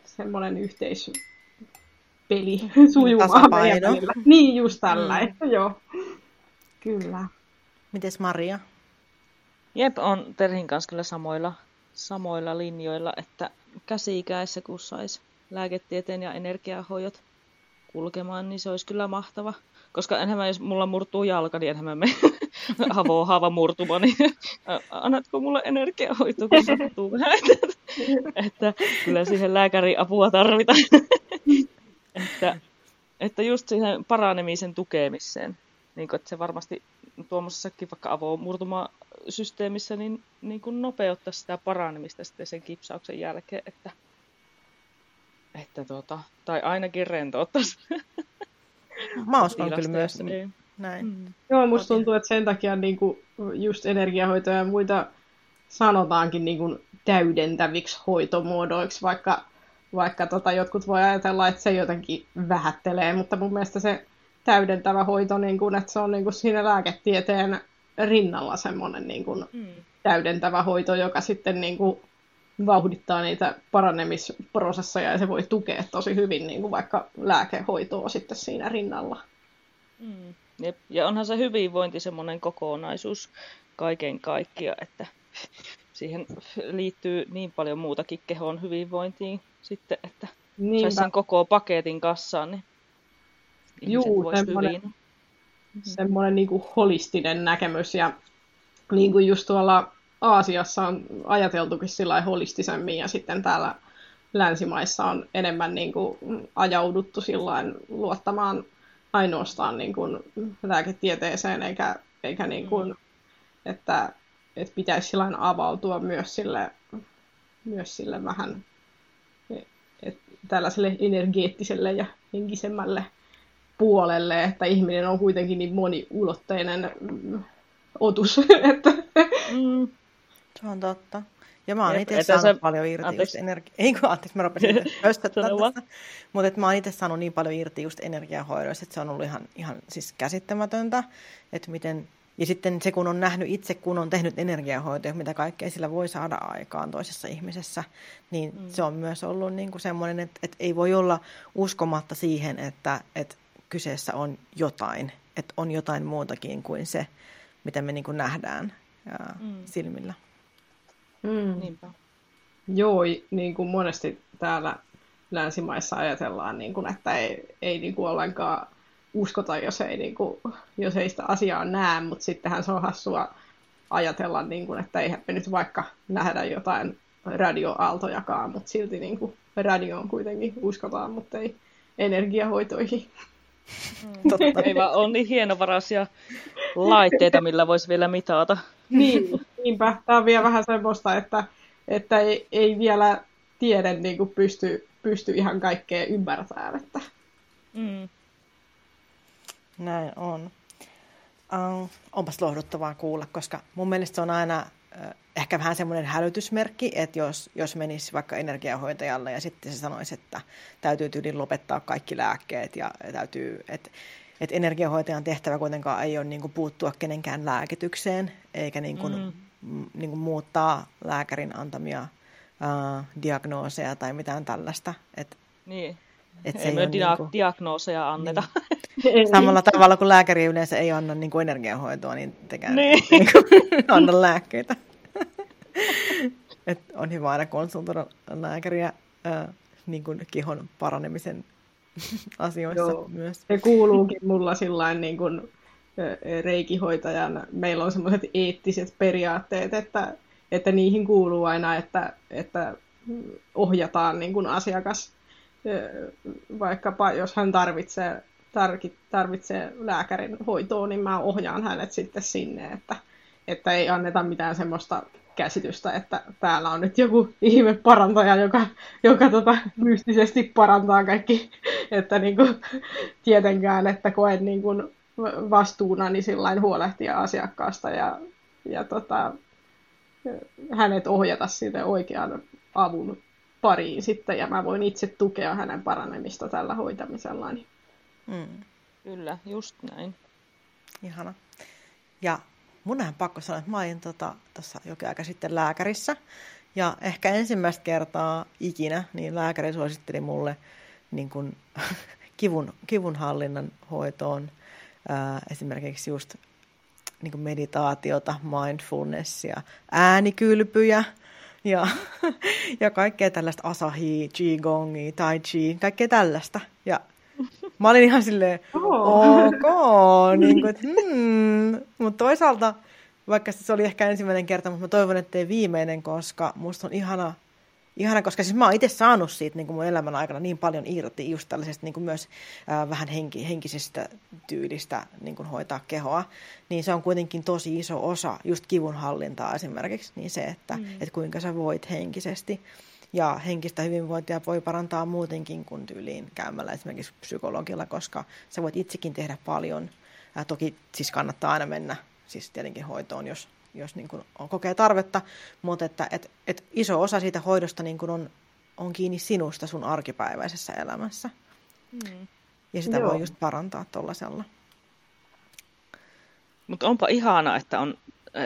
semmoinen yhteispeli sujumaan meidän välillä. Niin, just tällainen, mm. joo. Kyllä. Mites Maria? Jep, on Terhin kanssa kyllä samoilla, samoilla linjoilla, että käsi-ikäissä, kun saisi lääketieteen ja energiahoidot kulkemaan, niin se olisi kyllä mahtava. Koska enhän mä, jos mulla murtuu jalka, niin enhän mä mene havoon haavan murtumaan, niin annatko mulle energiahoitoa, kun sattuu vähän. Että, että kyllä siihen lääkärin apua tarvitaan. että, että just siihen paranemisen tukemiseen. Niin kun, että se varmasti tuommoisessakin vaikka avomurtumasysteemissä niin, niin kun nopeuttaa sitä paranemista sitten sen kipsauksen jälkeen, että, että tuota, tai ainakin rentouttaisi. Mä ostan kyllä myös ei. Näin. Mm. Joo, musta tuntuu, että sen takia niin kun just energiahoitoja ja muita sanotaankin niin kun täydentäviksi hoitomuodoiksi, vaikka, vaikka tota, jotkut voi ajatella, että se jotenkin vähättelee, mutta mun mielestä se täydentävä hoito, niin kun, että se on niin kun siinä lääketieteen rinnalla semmoinen niin kun mm. täydentävä hoito, joka sitten niin kun vauhdittaa niitä paranemisprosesseja ja se voi tukea tosi hyvin niin kun vaikka lääkehoitoa sitten siinä rinnalla. Mm. Jep. Ja onhan se hyvinvointi semmoinen kokonaisuus kaiken kaikkiaan, että siihen liittyy niin paljon muutakin kehon hyvinvointiin sitten, että saisi sen koko paketin kassaan, niin ihmiset Juu, vois semmoinen, hyvin. Semmoinen niin kuin holistinen näkemys, ja niin kuin just tuolla Aasiassa on ajateltukin sillä holistisemmin, ja sitten täällä länsimaissa on enemmän niin kuin ajauduttu sillain luottamaan ainoastaan niin kuin lääketieteeseen, eikä, eikä niin kuin, että että pitäisi sillain avautua myös sille, myös sille vähän et, tällaiselle energeettiselle ja henkisemmälle puolelle, että ihminen on kuitenkin niin moniulotteinen mm, otus. Että. Mm. Se on totta. Ja mä oon itse saanut sä... paljon irti Anteeksi. just energi... Ei kun anteeksi, mä rupesin pöstöttämään tästä. Mutta mä oon itse saanut niin paljon irti just energiahoidoista, että se on ollut ihan, ihan siis käsittämätöntä, että miten. Ja sitten se, kun on nähnyt itse, kun on tehnyt energiahoitoja, mitä kaikkea sillä voi saada aikaan toisessa ihmisessä, niin mm. se on myös ollut niin kuin semmoinen, että, että ei voi olla uskomatta siihen, että, että kyseessä on jotain, että on jotain muutakin kuin se, mitä me niin kuin nähdään ää, mm. silmillä. Mm. Niinpä. Joo, niin kuin monesti täällä länsimaissa ajatellaan, niin kuin, että ei, ei niin kuin ollenkaan uskota, jos ei, niin kuin, jos ei sitä asiaa näe, mutta sittenhän se on hassua ajatella, niin kuin, että eihän me nyt vaikka nähdä jotain radioaaltojakaan, mutta silti niin kuin, radioon kuitenkin uskotaan, mutta ei energiahoitoihin. Mm, totta, ei vaan ole niin hienovaraisia laitteita, millä voisi vielä mitata. Niin, niinpä. Tämä on vielä vähän semmoista, että, että ei, ei vielä tiede niin kuin pysty, pysty ihan kaikkea ymmärtämään. Että. Mm. Näin on. Uh, onpas lohduttavaa kuulla, koska mun mielestä se on aina uh, ehkä vähän semmoinen hälytysmerkki, että jos, jos menisi vaikka energiahoitajalle ja sitten se sanoisi, että täytyy tyyliin lopettaa kaikki lääkkeet ja täytyy, että et energiahoitajan tehtävä kuitenkaan ei ole niinku puuttua kenenkään lääkitykseen eikä niinku, mm. m, niinku muuttaa lääkärin antamia uh, diagnooseja tai mitään tällaista. Et, niin. Et ei me dia- niinku diagnooseja anneta. Niin. Samalla tavalla kuin lääkäri yleensä ei anna niin kuin energiahoitoa, niin tekään niin. Niin kuin, anna lääkkeitä. Et on hyvä aina konsultoida lääkäriä äh, niin kuin kihon paranemisen asioissa Joo. myös. Se kuuluukin mulla sillain niin kuin reikihoitajan. Meillä on sellaiset eettiset periaatteet, että, että niihin kuuluu aina, että, että ohjataan niin kuin asiakas, vaikkapa jos hän tarvitsee tarvitsee lääkärin hoitoa, niin mä ohjaan hänet sitten sinne, että, että ei anneta mitään semmoista käsitystä, että täällä on nyt joku ihme parantaja, joka, joka tota, mystisesti parantaa kaikki, että niin kuin, tietenkään, että koen niin kuin vastuuna niin sillain huolehtia asiakkaasta ja, ja tota, hänet ohjata siitä oikean avun pariin sitten, ja mä voin itse tukea hänen paranemista tällä hoitamisella, niin Mm. Kyllä, just näin. Ihana. Ja mun on pakko sanoa, että mä olin tuossa tota, jokin aika sitten lääkärissä. Ja ehkä ensimmäistä kertaa ikinä niin lääkäri suositteli mulle niin kun, kivun, kivunhallinnan hoitoon ää, esimerkiksi just niin kun meditaatiota, mindfulnessia, äänikylpyjä. Ja, ja kaikkea tällaista asahii, qigongia, tai chi, kaikkea tällaista. Ja mä olin ihan silleen, oh. ok, niin kuin, että hmm. Mutta toisaalta, vaikka se oli ehkä ensimmäinen kerta, mutta mä toivon, ettei viimeinen, koska musta on ihana ihana, koska siis mä oon itse saanut siitä niin kuin mun elämän aikana niin paljon irti just tällaisesta niin kuin myös ää, vähän henki, henkisestä tyylistä niin kuin hoitaa kehoa, niin se on kuitenkin tosi iso osa just kivunhallintaa esimerkiksi, niin se, että mm. et kuinka sä voit henkisesti. Ja henkistä hyvinvointia voi parantaa muutenkin kuin tyyliin käymällä esimerkiksi psykologilla, koska sä voit itsekin tehdä paljon. Ää, toki siis kannattaa aina mennä siis tietenkin hoitoon, jos... jos niin kuin on, kokee tarvetta, mutta että, et, et iso osa siitä hoidosta niin kuin on, on kiinni sinusta sun arkipäiväisessä elämässä. Mm. Ja sitä Joo. voi just parantaa tollasella. Mutta onpa ihanaa, että on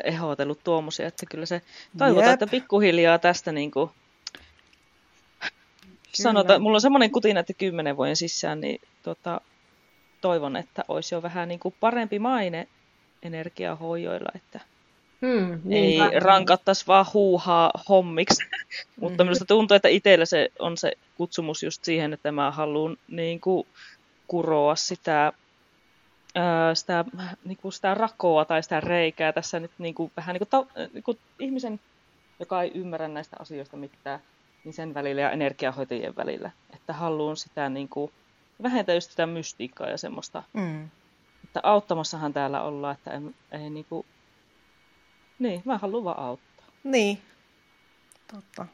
ehdotellut tuommoisia, että kyllä se toivotaan, Jep. että pikkuhiljaa tästä niin kuin sanotaan. Mulla on semmoinen kutina, että kymmenen vuoden sisään, niin tota, toivon, että olisi jo vähän niin kuin parempi maine energiahoidoilla, että Hmm, niin ei rankattaisi vaan huuhaa hommiksi, mutta minusta tuntuu, että itsellä se on se kutsumus just siihen, että mä haluan niin kuin kuroa sitä, ää, sitä, niin kuin sitä rakoa tai sitä reikää tässä nyt niin kuin, vähän niin kuin, ta, niin kuin ihmisen, joka ei ymmärrä näistä asioista mitään, niin sen välillä ja energiahoitajien välillä, että haluan sitä niin kuin, vähentää just sitä mystiikkaa ja semmoista, mm. että auttamassahan täällä ollaan, että ei, ei niin kuin Niin, mä haluan vaan auttaa. Niin, totta.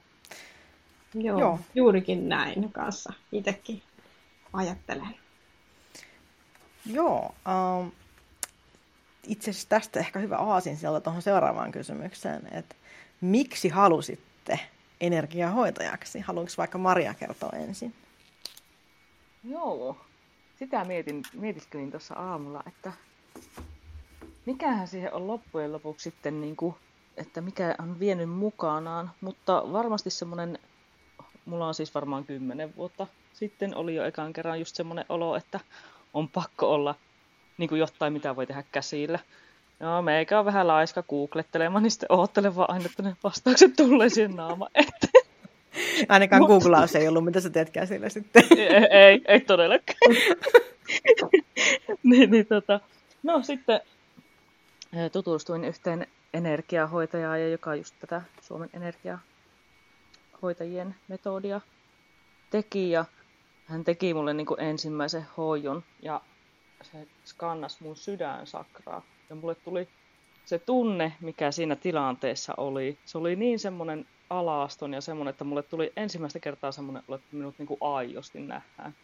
Joo, Joo. juurikin näin kanssa itsekin ajattelen. Joo, ähm, itse asiassa tästä ehkä hyvä aasinsilta tuohon seuraavaan kysymykseen, että miksi halusitte energiahoitajaksi? Haluanko vaikka Maria kertoa ensin? Joo, sitä mietin, mietiskelin tuossa aamulla, että... Mikähän siihen on loppujen lopuksi sitten, niin kuin, että mikä on vienyt mukanaan, mutta varmasti semmoinen, mulla on siis varmaan kymmenen vuotta sitten, oli jo ekan kerran just semmoinen olo, että on pakko olla niin kuin jotain, mitä voi tehdä käsillä. No, meikä on vähän laiska googlettelemaan, niin sitten oottelen vaan aina, että ne vastaukset tulee siihen naama eteen. Ainakaan mutta... googlaus ei ollut, mitä sä teet käsillä sitten. Ei, ei, ei todellakaan. niin, niin, tota... No sitten... Tutustuin yhteen energiahoitajaan, ja joka just tätä Suomen energiahoitajien metodia teki. Ja hän teki mulle niin kuin ensimmäisen hoidon ja se skannasi mun sydänsakraa. Ja mulle tuli se tunne, mikä siinä tilanteessa oli. Se oli niin semmoinen alaston ja semmoinen, että mulle tuli ensimmäistä kertaa semmoinen, että minut niin kuin aidosti nähdään.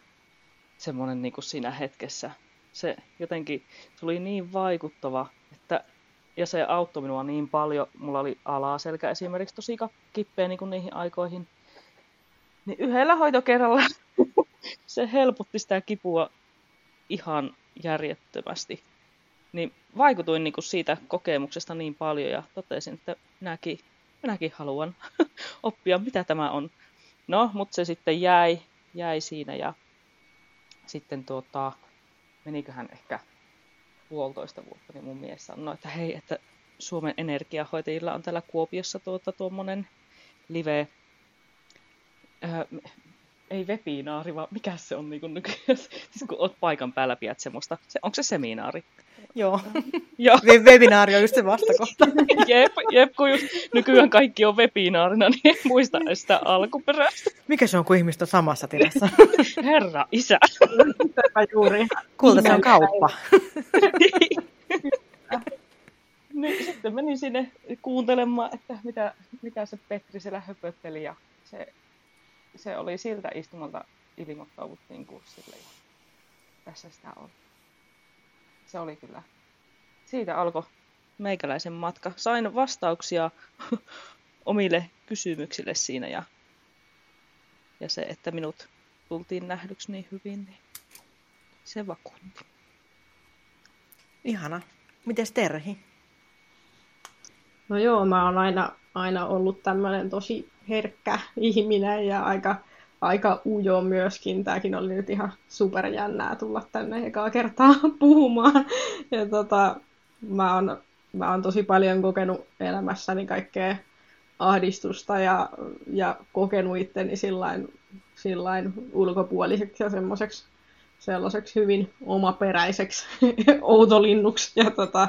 Semmoinen niin kuin siinä hetkessä. Se jotenkin se oli niin vaikuttava. Että, ja se auttoi minua niin paljon. Mulla oli alaselkä esimerkiksi tosi kippeä niin kuin niihin aikoihin. Niin yhdellä hoitokerralla se helpotti sitä kipua ihan järjettömästi. Niin vaikutuin niin kuin siitä kokemuksesta niin paljon ja totesin, että minäkin, minäkin haluan oppia, mitä tämä on. No, mutta se sitten jäi, jäi siinä ja sitten tuota, meniköhän ehkä... puolitoista vuotta, niin mun mies sanoi, että hei, että Suomen energiahoitajilla on täällä Kuopiossa tuota, tuommoinen live, öö, ei webinaari, vaan mikä se on niin nykyään, siis kun oot paikan päällä, pidät semmoista, se, onko se seminaari? Joo, webinaari on just se vastakohta. jep, jep, kun just nykyään kaikki on webinaarina, niin en muista sitä alkuperäistä. Mikä se on, kun ihmiset on samassa tilassa? Herra, isä. juuri. Kulta, se on kauppa. niin, sitten menin sinne kuuntelemaan, että mitä, mitä se Petri siellä höpötteli. Ja se, se oli siltä istumalta ilmoittauduttiin kurssille. Ja tässä sitä on. Se oli kyllä. Siitä alkoi meikäläisen matka. Sain vastauksia omille kysymyksille siinä. Ja, ja se, että minut tultiin nähdyksi niin hyvin, niin se vakuutti. Ihana. Mites Terhi? No joo, mä oon aina, aina ollut tämmönen tosi herkkä ihminen ja aika, aika ujo myöskin. Tääkin oli nyt ihan superjännää tulla tänne ekaa kertaa puhumaan. Ja tota, mä oon, mä oon tosi paljon kokenut elämässäni kaikkea ahdistusta ja, ja kokenut itteni sillain, sillain ulkopuoliseksi ja semmoiseksi sellaiseksi hyvin omaperäiseksi outolinnuksi. Ja tuossa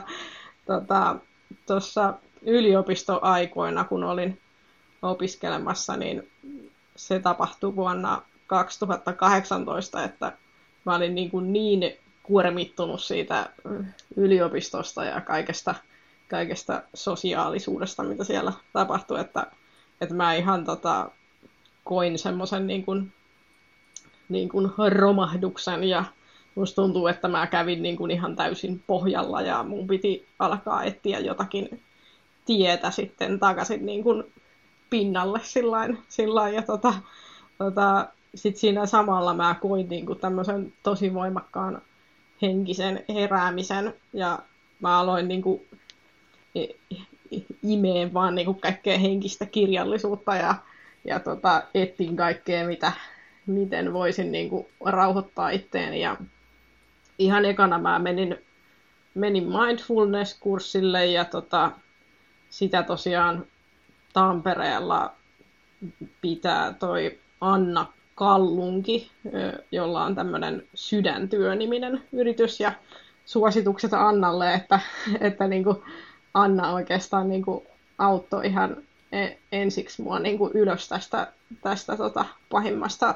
tota, tota, yliopistoaikoina, kun olin, opiskelemassa, niin se tapahtui vuonna kaksituhattakahdeksantoista, että mä olin niin, kuin niin kuormittunut siitä yliopistosta ja kaikesta, kaikesta sosiaalisuudesta, mitä siellä tapahtui, että, että mä ihan tota, koin semmoisen niin kuin, niin kuin romahduksen ja musta tuntuu, että mä kävin niin kuin ihan täysin pohjalla ja mun piti alkaa etsiä jotakin tietä sitten takaisin niin kuin pinnalle sillain, sillain ja tota, tota, sit siinä samalla mä koin niin kuin tämmöisen tosi voimakkaan henkisen heräämisen ja mä aloin niin kuin imeen vaan niin kuin kaikkea henkistä kirjallisuutta ja, ja tota, etsin kaikkea mitä miten voisin niin kuin rauhoittaa itteeni ja ihan ekana mä menin, menin mindfulness-kurssille ja tota, sitä tosiaan Tampereella pitää toi Anna Kallunki, jolla on tämmöinen Sydäntyö-niminen yritys ja suositukset Annalle, että, että niin kuin Anna oikeastaan niin kuin auttoi ihan ensiksi mua niin kuin ylös tästä, tästä tota pahimmasta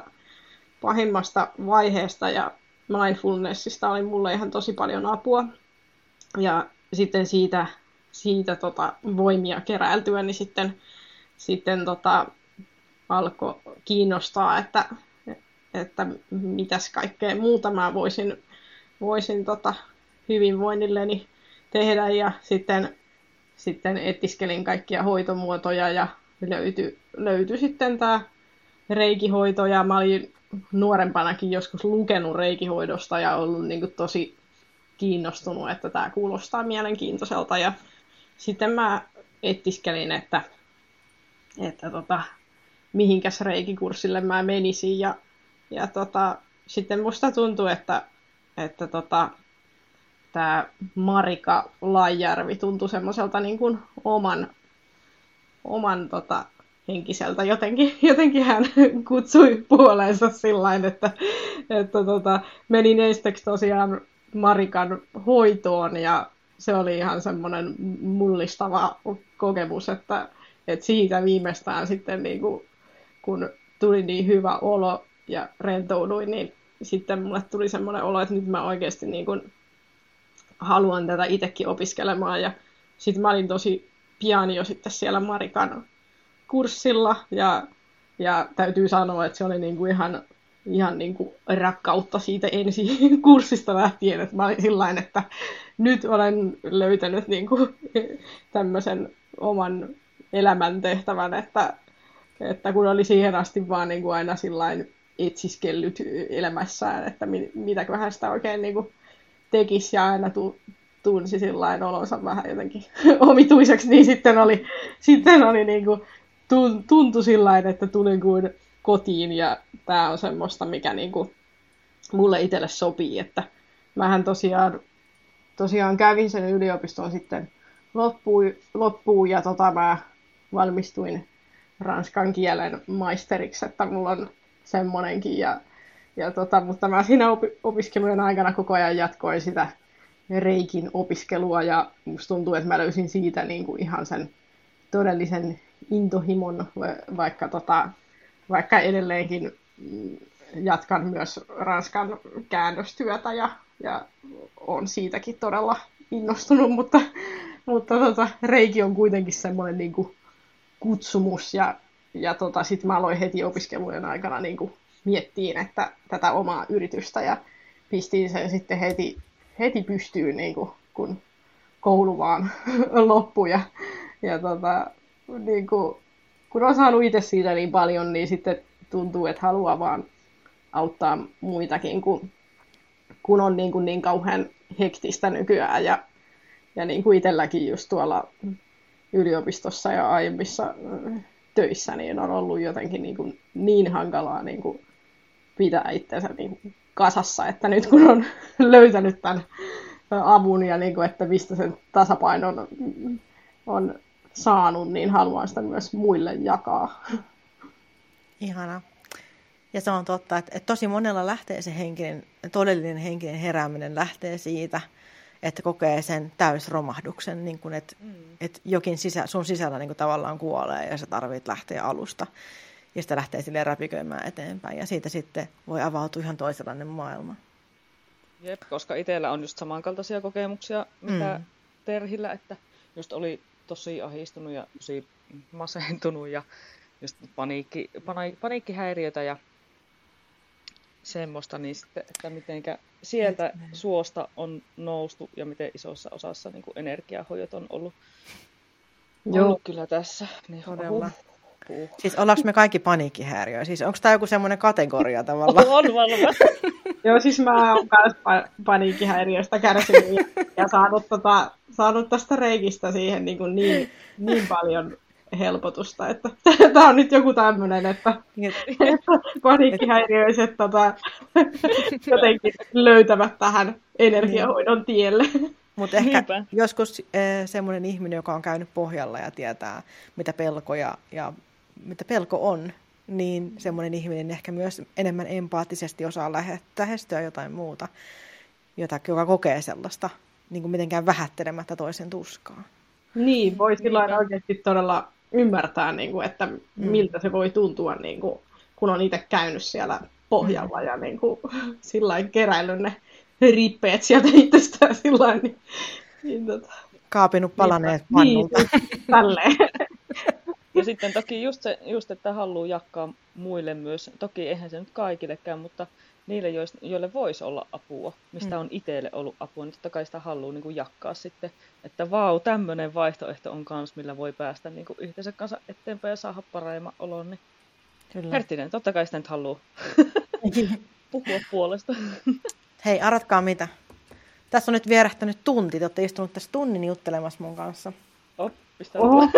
pahimmasta vaiheesta ja mindfulnessista oli mulle ihan tosi paljon apua. Ja sitten siitä, siitä tota voimia keräiltyä, niin sitten, sitten tota alkoi kiinnostaa, että, että mitäs kaikkea muuta mä voisin, voisin tota hyvinvoinnilleni tehdä. Ja sitten, sitten etiskelin kaikkia hoitomuotoja ja löytyi löyty sitten tämä reikihoito ja mä olin nuorempanakin joskus lukenut reikihoidosta ja ollut niin kuin tosi kiinnostunut, että tämä kuulostaa mielenkiintoiselta. Ja sitten mä etiskelin, että, että tota, mihinkäs reikikurssille mä menisin. Ja, ja tota, sitten musta tuntui, että, että tota, tämä Marika Laijärvi tuntui semmoiselta niin kuin oman, oman tota, henkiseltä. Jotenkin, jotenkin hän kutsui puoleensa sillain, että, että tota, menin ensiksi tosiaan Marikan hoitoon ja se oli ihan semmoinen mullistava kokemus, että, että siitä viimeistään sitten niin kuin, kun tuli niin hyvä olo ja rentouduin, niin sitten mulle tuli semmoinen olo, että nyt mä oikeasti niin kuin haluan tätä itsekin opiskelemaan ja sitten mä olin tosi pian jo sitten siellä Marikan kurssilla ja, ja täytyy sanoa, että se oli niinku ihan, ihan niinku rakkautta siitä ensi kurssista lähtien, että mä olin sillain, että nyt olen löytänyt niinku tämmöisen oman elämäntehtävän, että, että kun oli siihen asti vaan niinku aina sillain etsiskellyt elämässään, että mitäköhän sitä oikein niinku tekisi ja aina tuu tunsi sillain olonsa vähän jotenkin omituiseksi, niin sitten oli, sitten oli niinku, tuntui sillain, että tulin kuin kotiin ja tämä on semmoista, mikä niinku mulle itselle sopii, että mähän tosiaan, tosiaan kävin sen yliopiston sitten loppuun, loppuun ja tota mä valmistuin ranskan kielen maisteriksi, että mulla on semmonenkin ja, ja tota, mutta mä siinä opi- opiskelujen aikana koko ajan jatkoin sitä reikin opiskelua ja musta tuntuu, että mä löysin siitä niin kuin ihan sen todellisen intohimon, vaikka, tota, vaikka edelleenkin jatkan myös ranskan käännöstyötä ja, ja olen siitäkin todella innostunut, mutta, mutta tota, reiki on kuitenkin semmoinen niin kuin kutsumus ja, ja tota, sitten mä aloin heti opiskelujen aikana niin kuin miettiin, että tätä omaa yritystä ja pistiin sen sitten heti heti pystyy niin kuin, kun koulu vaan loppui ja, ja tota, niin kuin, kun on saanut itse siitä niin paljon, niin sitten tuntuu, että haluaa vaan auttaa muitakin, kun, kun on niin, kuin niin kauhean hektistä nykyään ja, ja niin kuin itselläkin just tuolla yliopistossa ja aiemmissa töissä, niin on ollut jotenkin niin, kuin niin hankalaa niin kuin pitää itsensä niin kuin kasassa, että nyt kun on löytänyt tämän avun ja niin kuin, että mistä sen tasapainon on saanut, niin haluan sitä myös muille jakaa. Ihana. Ja se on totta, että tosi monella lähtee se henkinen, todellinen henkinen herääminen lähtee siitä, että kokee sen täysromahduksen, niin kuin että mm. et jokin sisä, sun sisällä niin kuin tavallaan kuolee ja sä tarvit lähteä alusta. Ja sitä lähtee silleen räpiköimään eteenpäin. Ja siitä sitten voi avautua ihan toisenlainen maailma. Jep, koska itsellä on just samankaltaisia kokemuksia, mitä mm. Terhillä, että just oli tosi ahdistunut ja tosi masentunut ja just paniikki, paniik, paniikkihäiriötä ja semmoista, niin sitten, että mitenkä sieltä suosta on noustu ja miten isossa osassa niin kuin energiahoidot on ollut, ollut kyllä tässä. Niin todella. Puh. Siis ollaanko me kaikki paniikkihäiriöjä? Siis onko tämä joku semmoinen kategoria tavallaan? On varmasti. Joo, siis mä oon myös paniikkihäiriöstä kärsinyt ja saanut, tota, saanut tästä reikistä siihen niin, kuin niin, niin paljon helpotusta, että tämä on nyt joku tämmöinen, että paniikkihäiriöiset tota, jotenkin löytävät tähän energiahoidon tielle. Mutta ehkä niinpä. Joskus e, semmoinen ihminen, joka on käynyt pohjalla ja tietää, mitä pelkoja ja mitä pelko on, niin semmoinen ihminen ehkä myös enemmän empaattisesti osaa lähestyä jotain muuta, jota, joka kokee sellaista, niin kuin mitenkään vähättelemättä toisen tuskaa. Niin, voi silloin oikeasti todella ymmärtää, niin kuin, että miltä se voi tuntua, niin kuin, kun on itse käynyt siellä pohjalla ja niin kuin, sillain keräillyt ne rippeet sieltä itsestään sillain. Niin, niin, tota. Kaapinut palaneet pannulta. Niin, tälleen. Ja sitten toki just se, just, että haluaa jakaa muille myös, toki eihän se nyt kaikillekään, mutta niille, joille voisi olla apua, mistä on itselle ollut apua, niin totta kai sitä haluaa niin kuin jakaa sitten, että vau, tämmöinen vaihtoehto on kans, millä voi päästä niin kuin yhteensä kanssa eteenpäin ja saada paremman olon. Niin. Kyllä. Herttinen, totta kai sitä nyt haluaa puhua puolesta. Hei, arvatkaa mitä. Tässä on nyt vierähtänyt tunti, te olette istunut tässä tunnin juttelemassa mun kanssa. Oppista. Oho.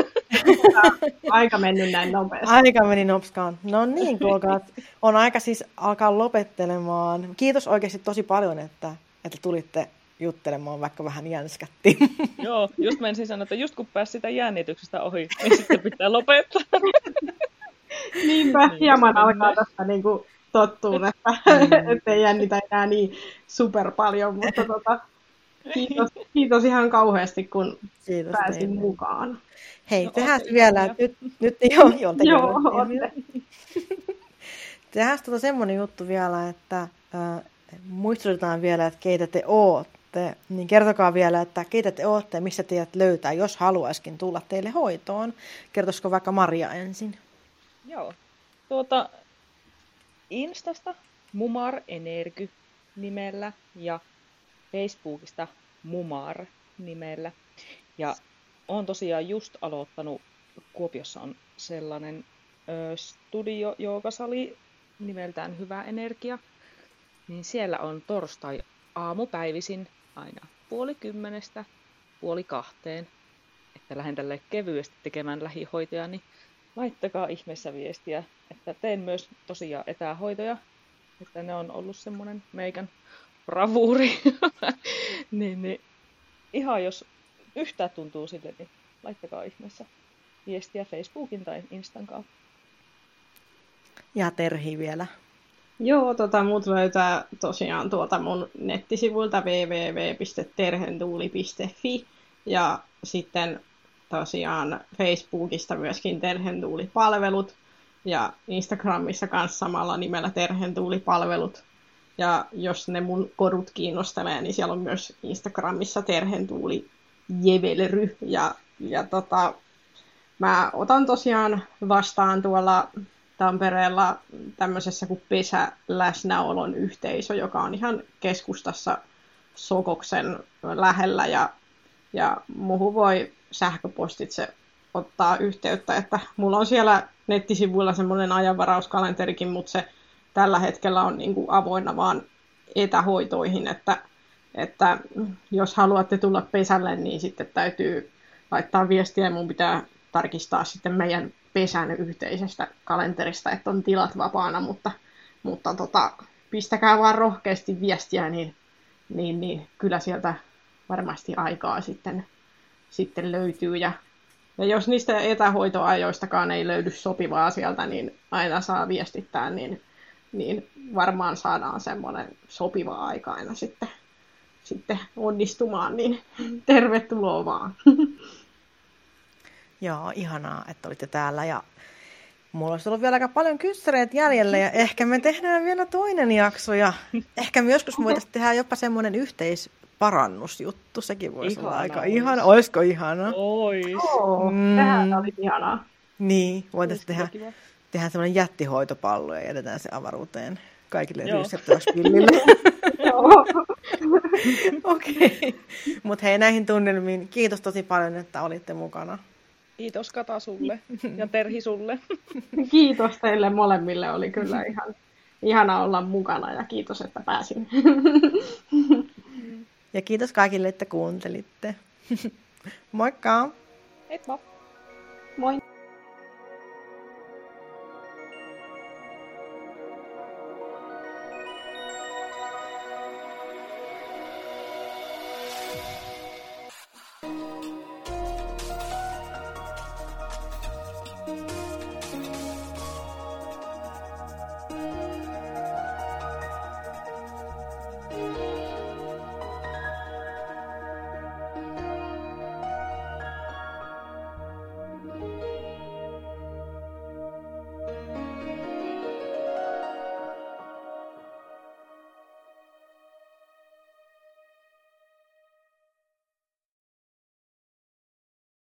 Aika mennyt näin nopeasti. Aika meni nopskaan. No niin, kuulkaat. On aika siis alkaa lopettelemaan. Kiitos oikeasti tosi paljon, että, että tulitte juttelemaan, vaikka vähän jänskättiin. Joo, just menisin sanoa, että just kun pääsi sitä jännityksestä ohi, niin sitten pitää lopettaa. Niinpä, niin, hieman alkaa tästä niin kuin tottuun, että mm. ettei jännitä enää niin super paljon, mutta tota, kiitos, kiitos ihan kauheasti, kun kiitos pääsin teille mukaan. Hei, no, tehdään vielä, nyt, nyt joo, joltakin. Joo, tehdään tota semmoinen juttu vielä, että äh, muistutetaan vielä, että keitä te ootte, niin kertokaa vielä, että keitä te ootte ja missä teidät löytää, jos haluaisikin tulla teille hoitoon. Kertoisiko vaikka Maria ensin? Joo, tuota Instasta mumarenergy nimellä ja Facebookista mumar nimellä. Ja olen tosiaan just aloittanut, Kuopiossa on sellainen ö, studio joogasali nimeltään Hyvä Energia. Niin siellä on torstai aamupäivisin aina puoli kymmenestä puoli kahteen. Että lähden tälleen kevyesti tekemään lähihoitoja, niin laittakaa ihmeessä viestiä, että teen myös tosiaan etähoitoja, että ne on ollut semmoinen meikän bravuuri. niin, niin. Ihan jos yhtään tuntuu sille, niin laittakaa ihmeessä viestiä Facebookin tai Instan kautta. Ja Terhi vielä. Joo, tota, mut löytää tosiaan tuolta mun nettisivuilta double-u double-u double-u piste terhentuuli piste fi ja sitten tosiaan Facebookista myöskin Terhentuuli-palvelut ja Instagramissa kanssa samalla nimellä Terhentuuli-palvelut. Ja jos ne mun korut kiinnostelee, niin siellä on myös Instagramissa Terhentuuli Jewelry. Ja, ja tota, mä otan tosiaan vastaan tuolla Tampereella tämmöisessä kuin Pesäläsnäolon yhteisö, joka on ihan keskustassa Sokoksen lähellä. Ja, ja muuhun voi sähköpostitse ottaa yhteyttä, että mulla on siellä nettisivuilla semmoinen ajanvarauskalenterikin, mutta se tällä hetkellä on niin kuin avoinna vaan etähoitoihin, että, että jos haluatte tulla pesälle, niin sitten täytyy laittaa viestiä ja mun pitää tarkistaa sitten meidän pesän yhteisestä kalenterista, että on tilat vapaana, mutta, mutta tota, pistäkää vaan rohkeasti viestiä, niin, niin, niin kyllä sieltä varmasti aikaa sitten sitten löytyy. Ja, ja jos niistä etähoitoajoistakaan ei löydy sopivaa sieltä, niin aina saa viestittää, niin, niin varmaan saadaan semmoinen sopiva aika aina sitten, sitten onnistumaan, niin tervetuloa vaan. Joo, ihanaa, että olitte täällä ja mulla olisi ollut vielä aika paljon kyssäreitä jäljellä ja ehkä me tehdään vielä toinen jakso ja ehkä me joskus voitaisiin tehdä jopa semmoinen yhteisparannusjuttu, sekin voisi ihanaa olla aika ihana. Olisiko ihanaa? Ois. Oh, mm. Tähän oli ihanaa. Niin, voitaisiin tehdä, tehdä semmoinen jättihoitopallo ja jätetään se avaruuteen kaikille ryystettäväksi pillille. Okei, okay. Mutta hei näihin tunnelmiin. Kiitos tosi paljon, että olitte mukana. Kiitos Kata sulle ja Terhi sulle. Kiitos teille molemmille, oli kyllä ihan ihana olla mukana ja kiitos, että pääsin. Ja kiitos kaikille, että kuuntelitte. Moikka! Heippa! Moi!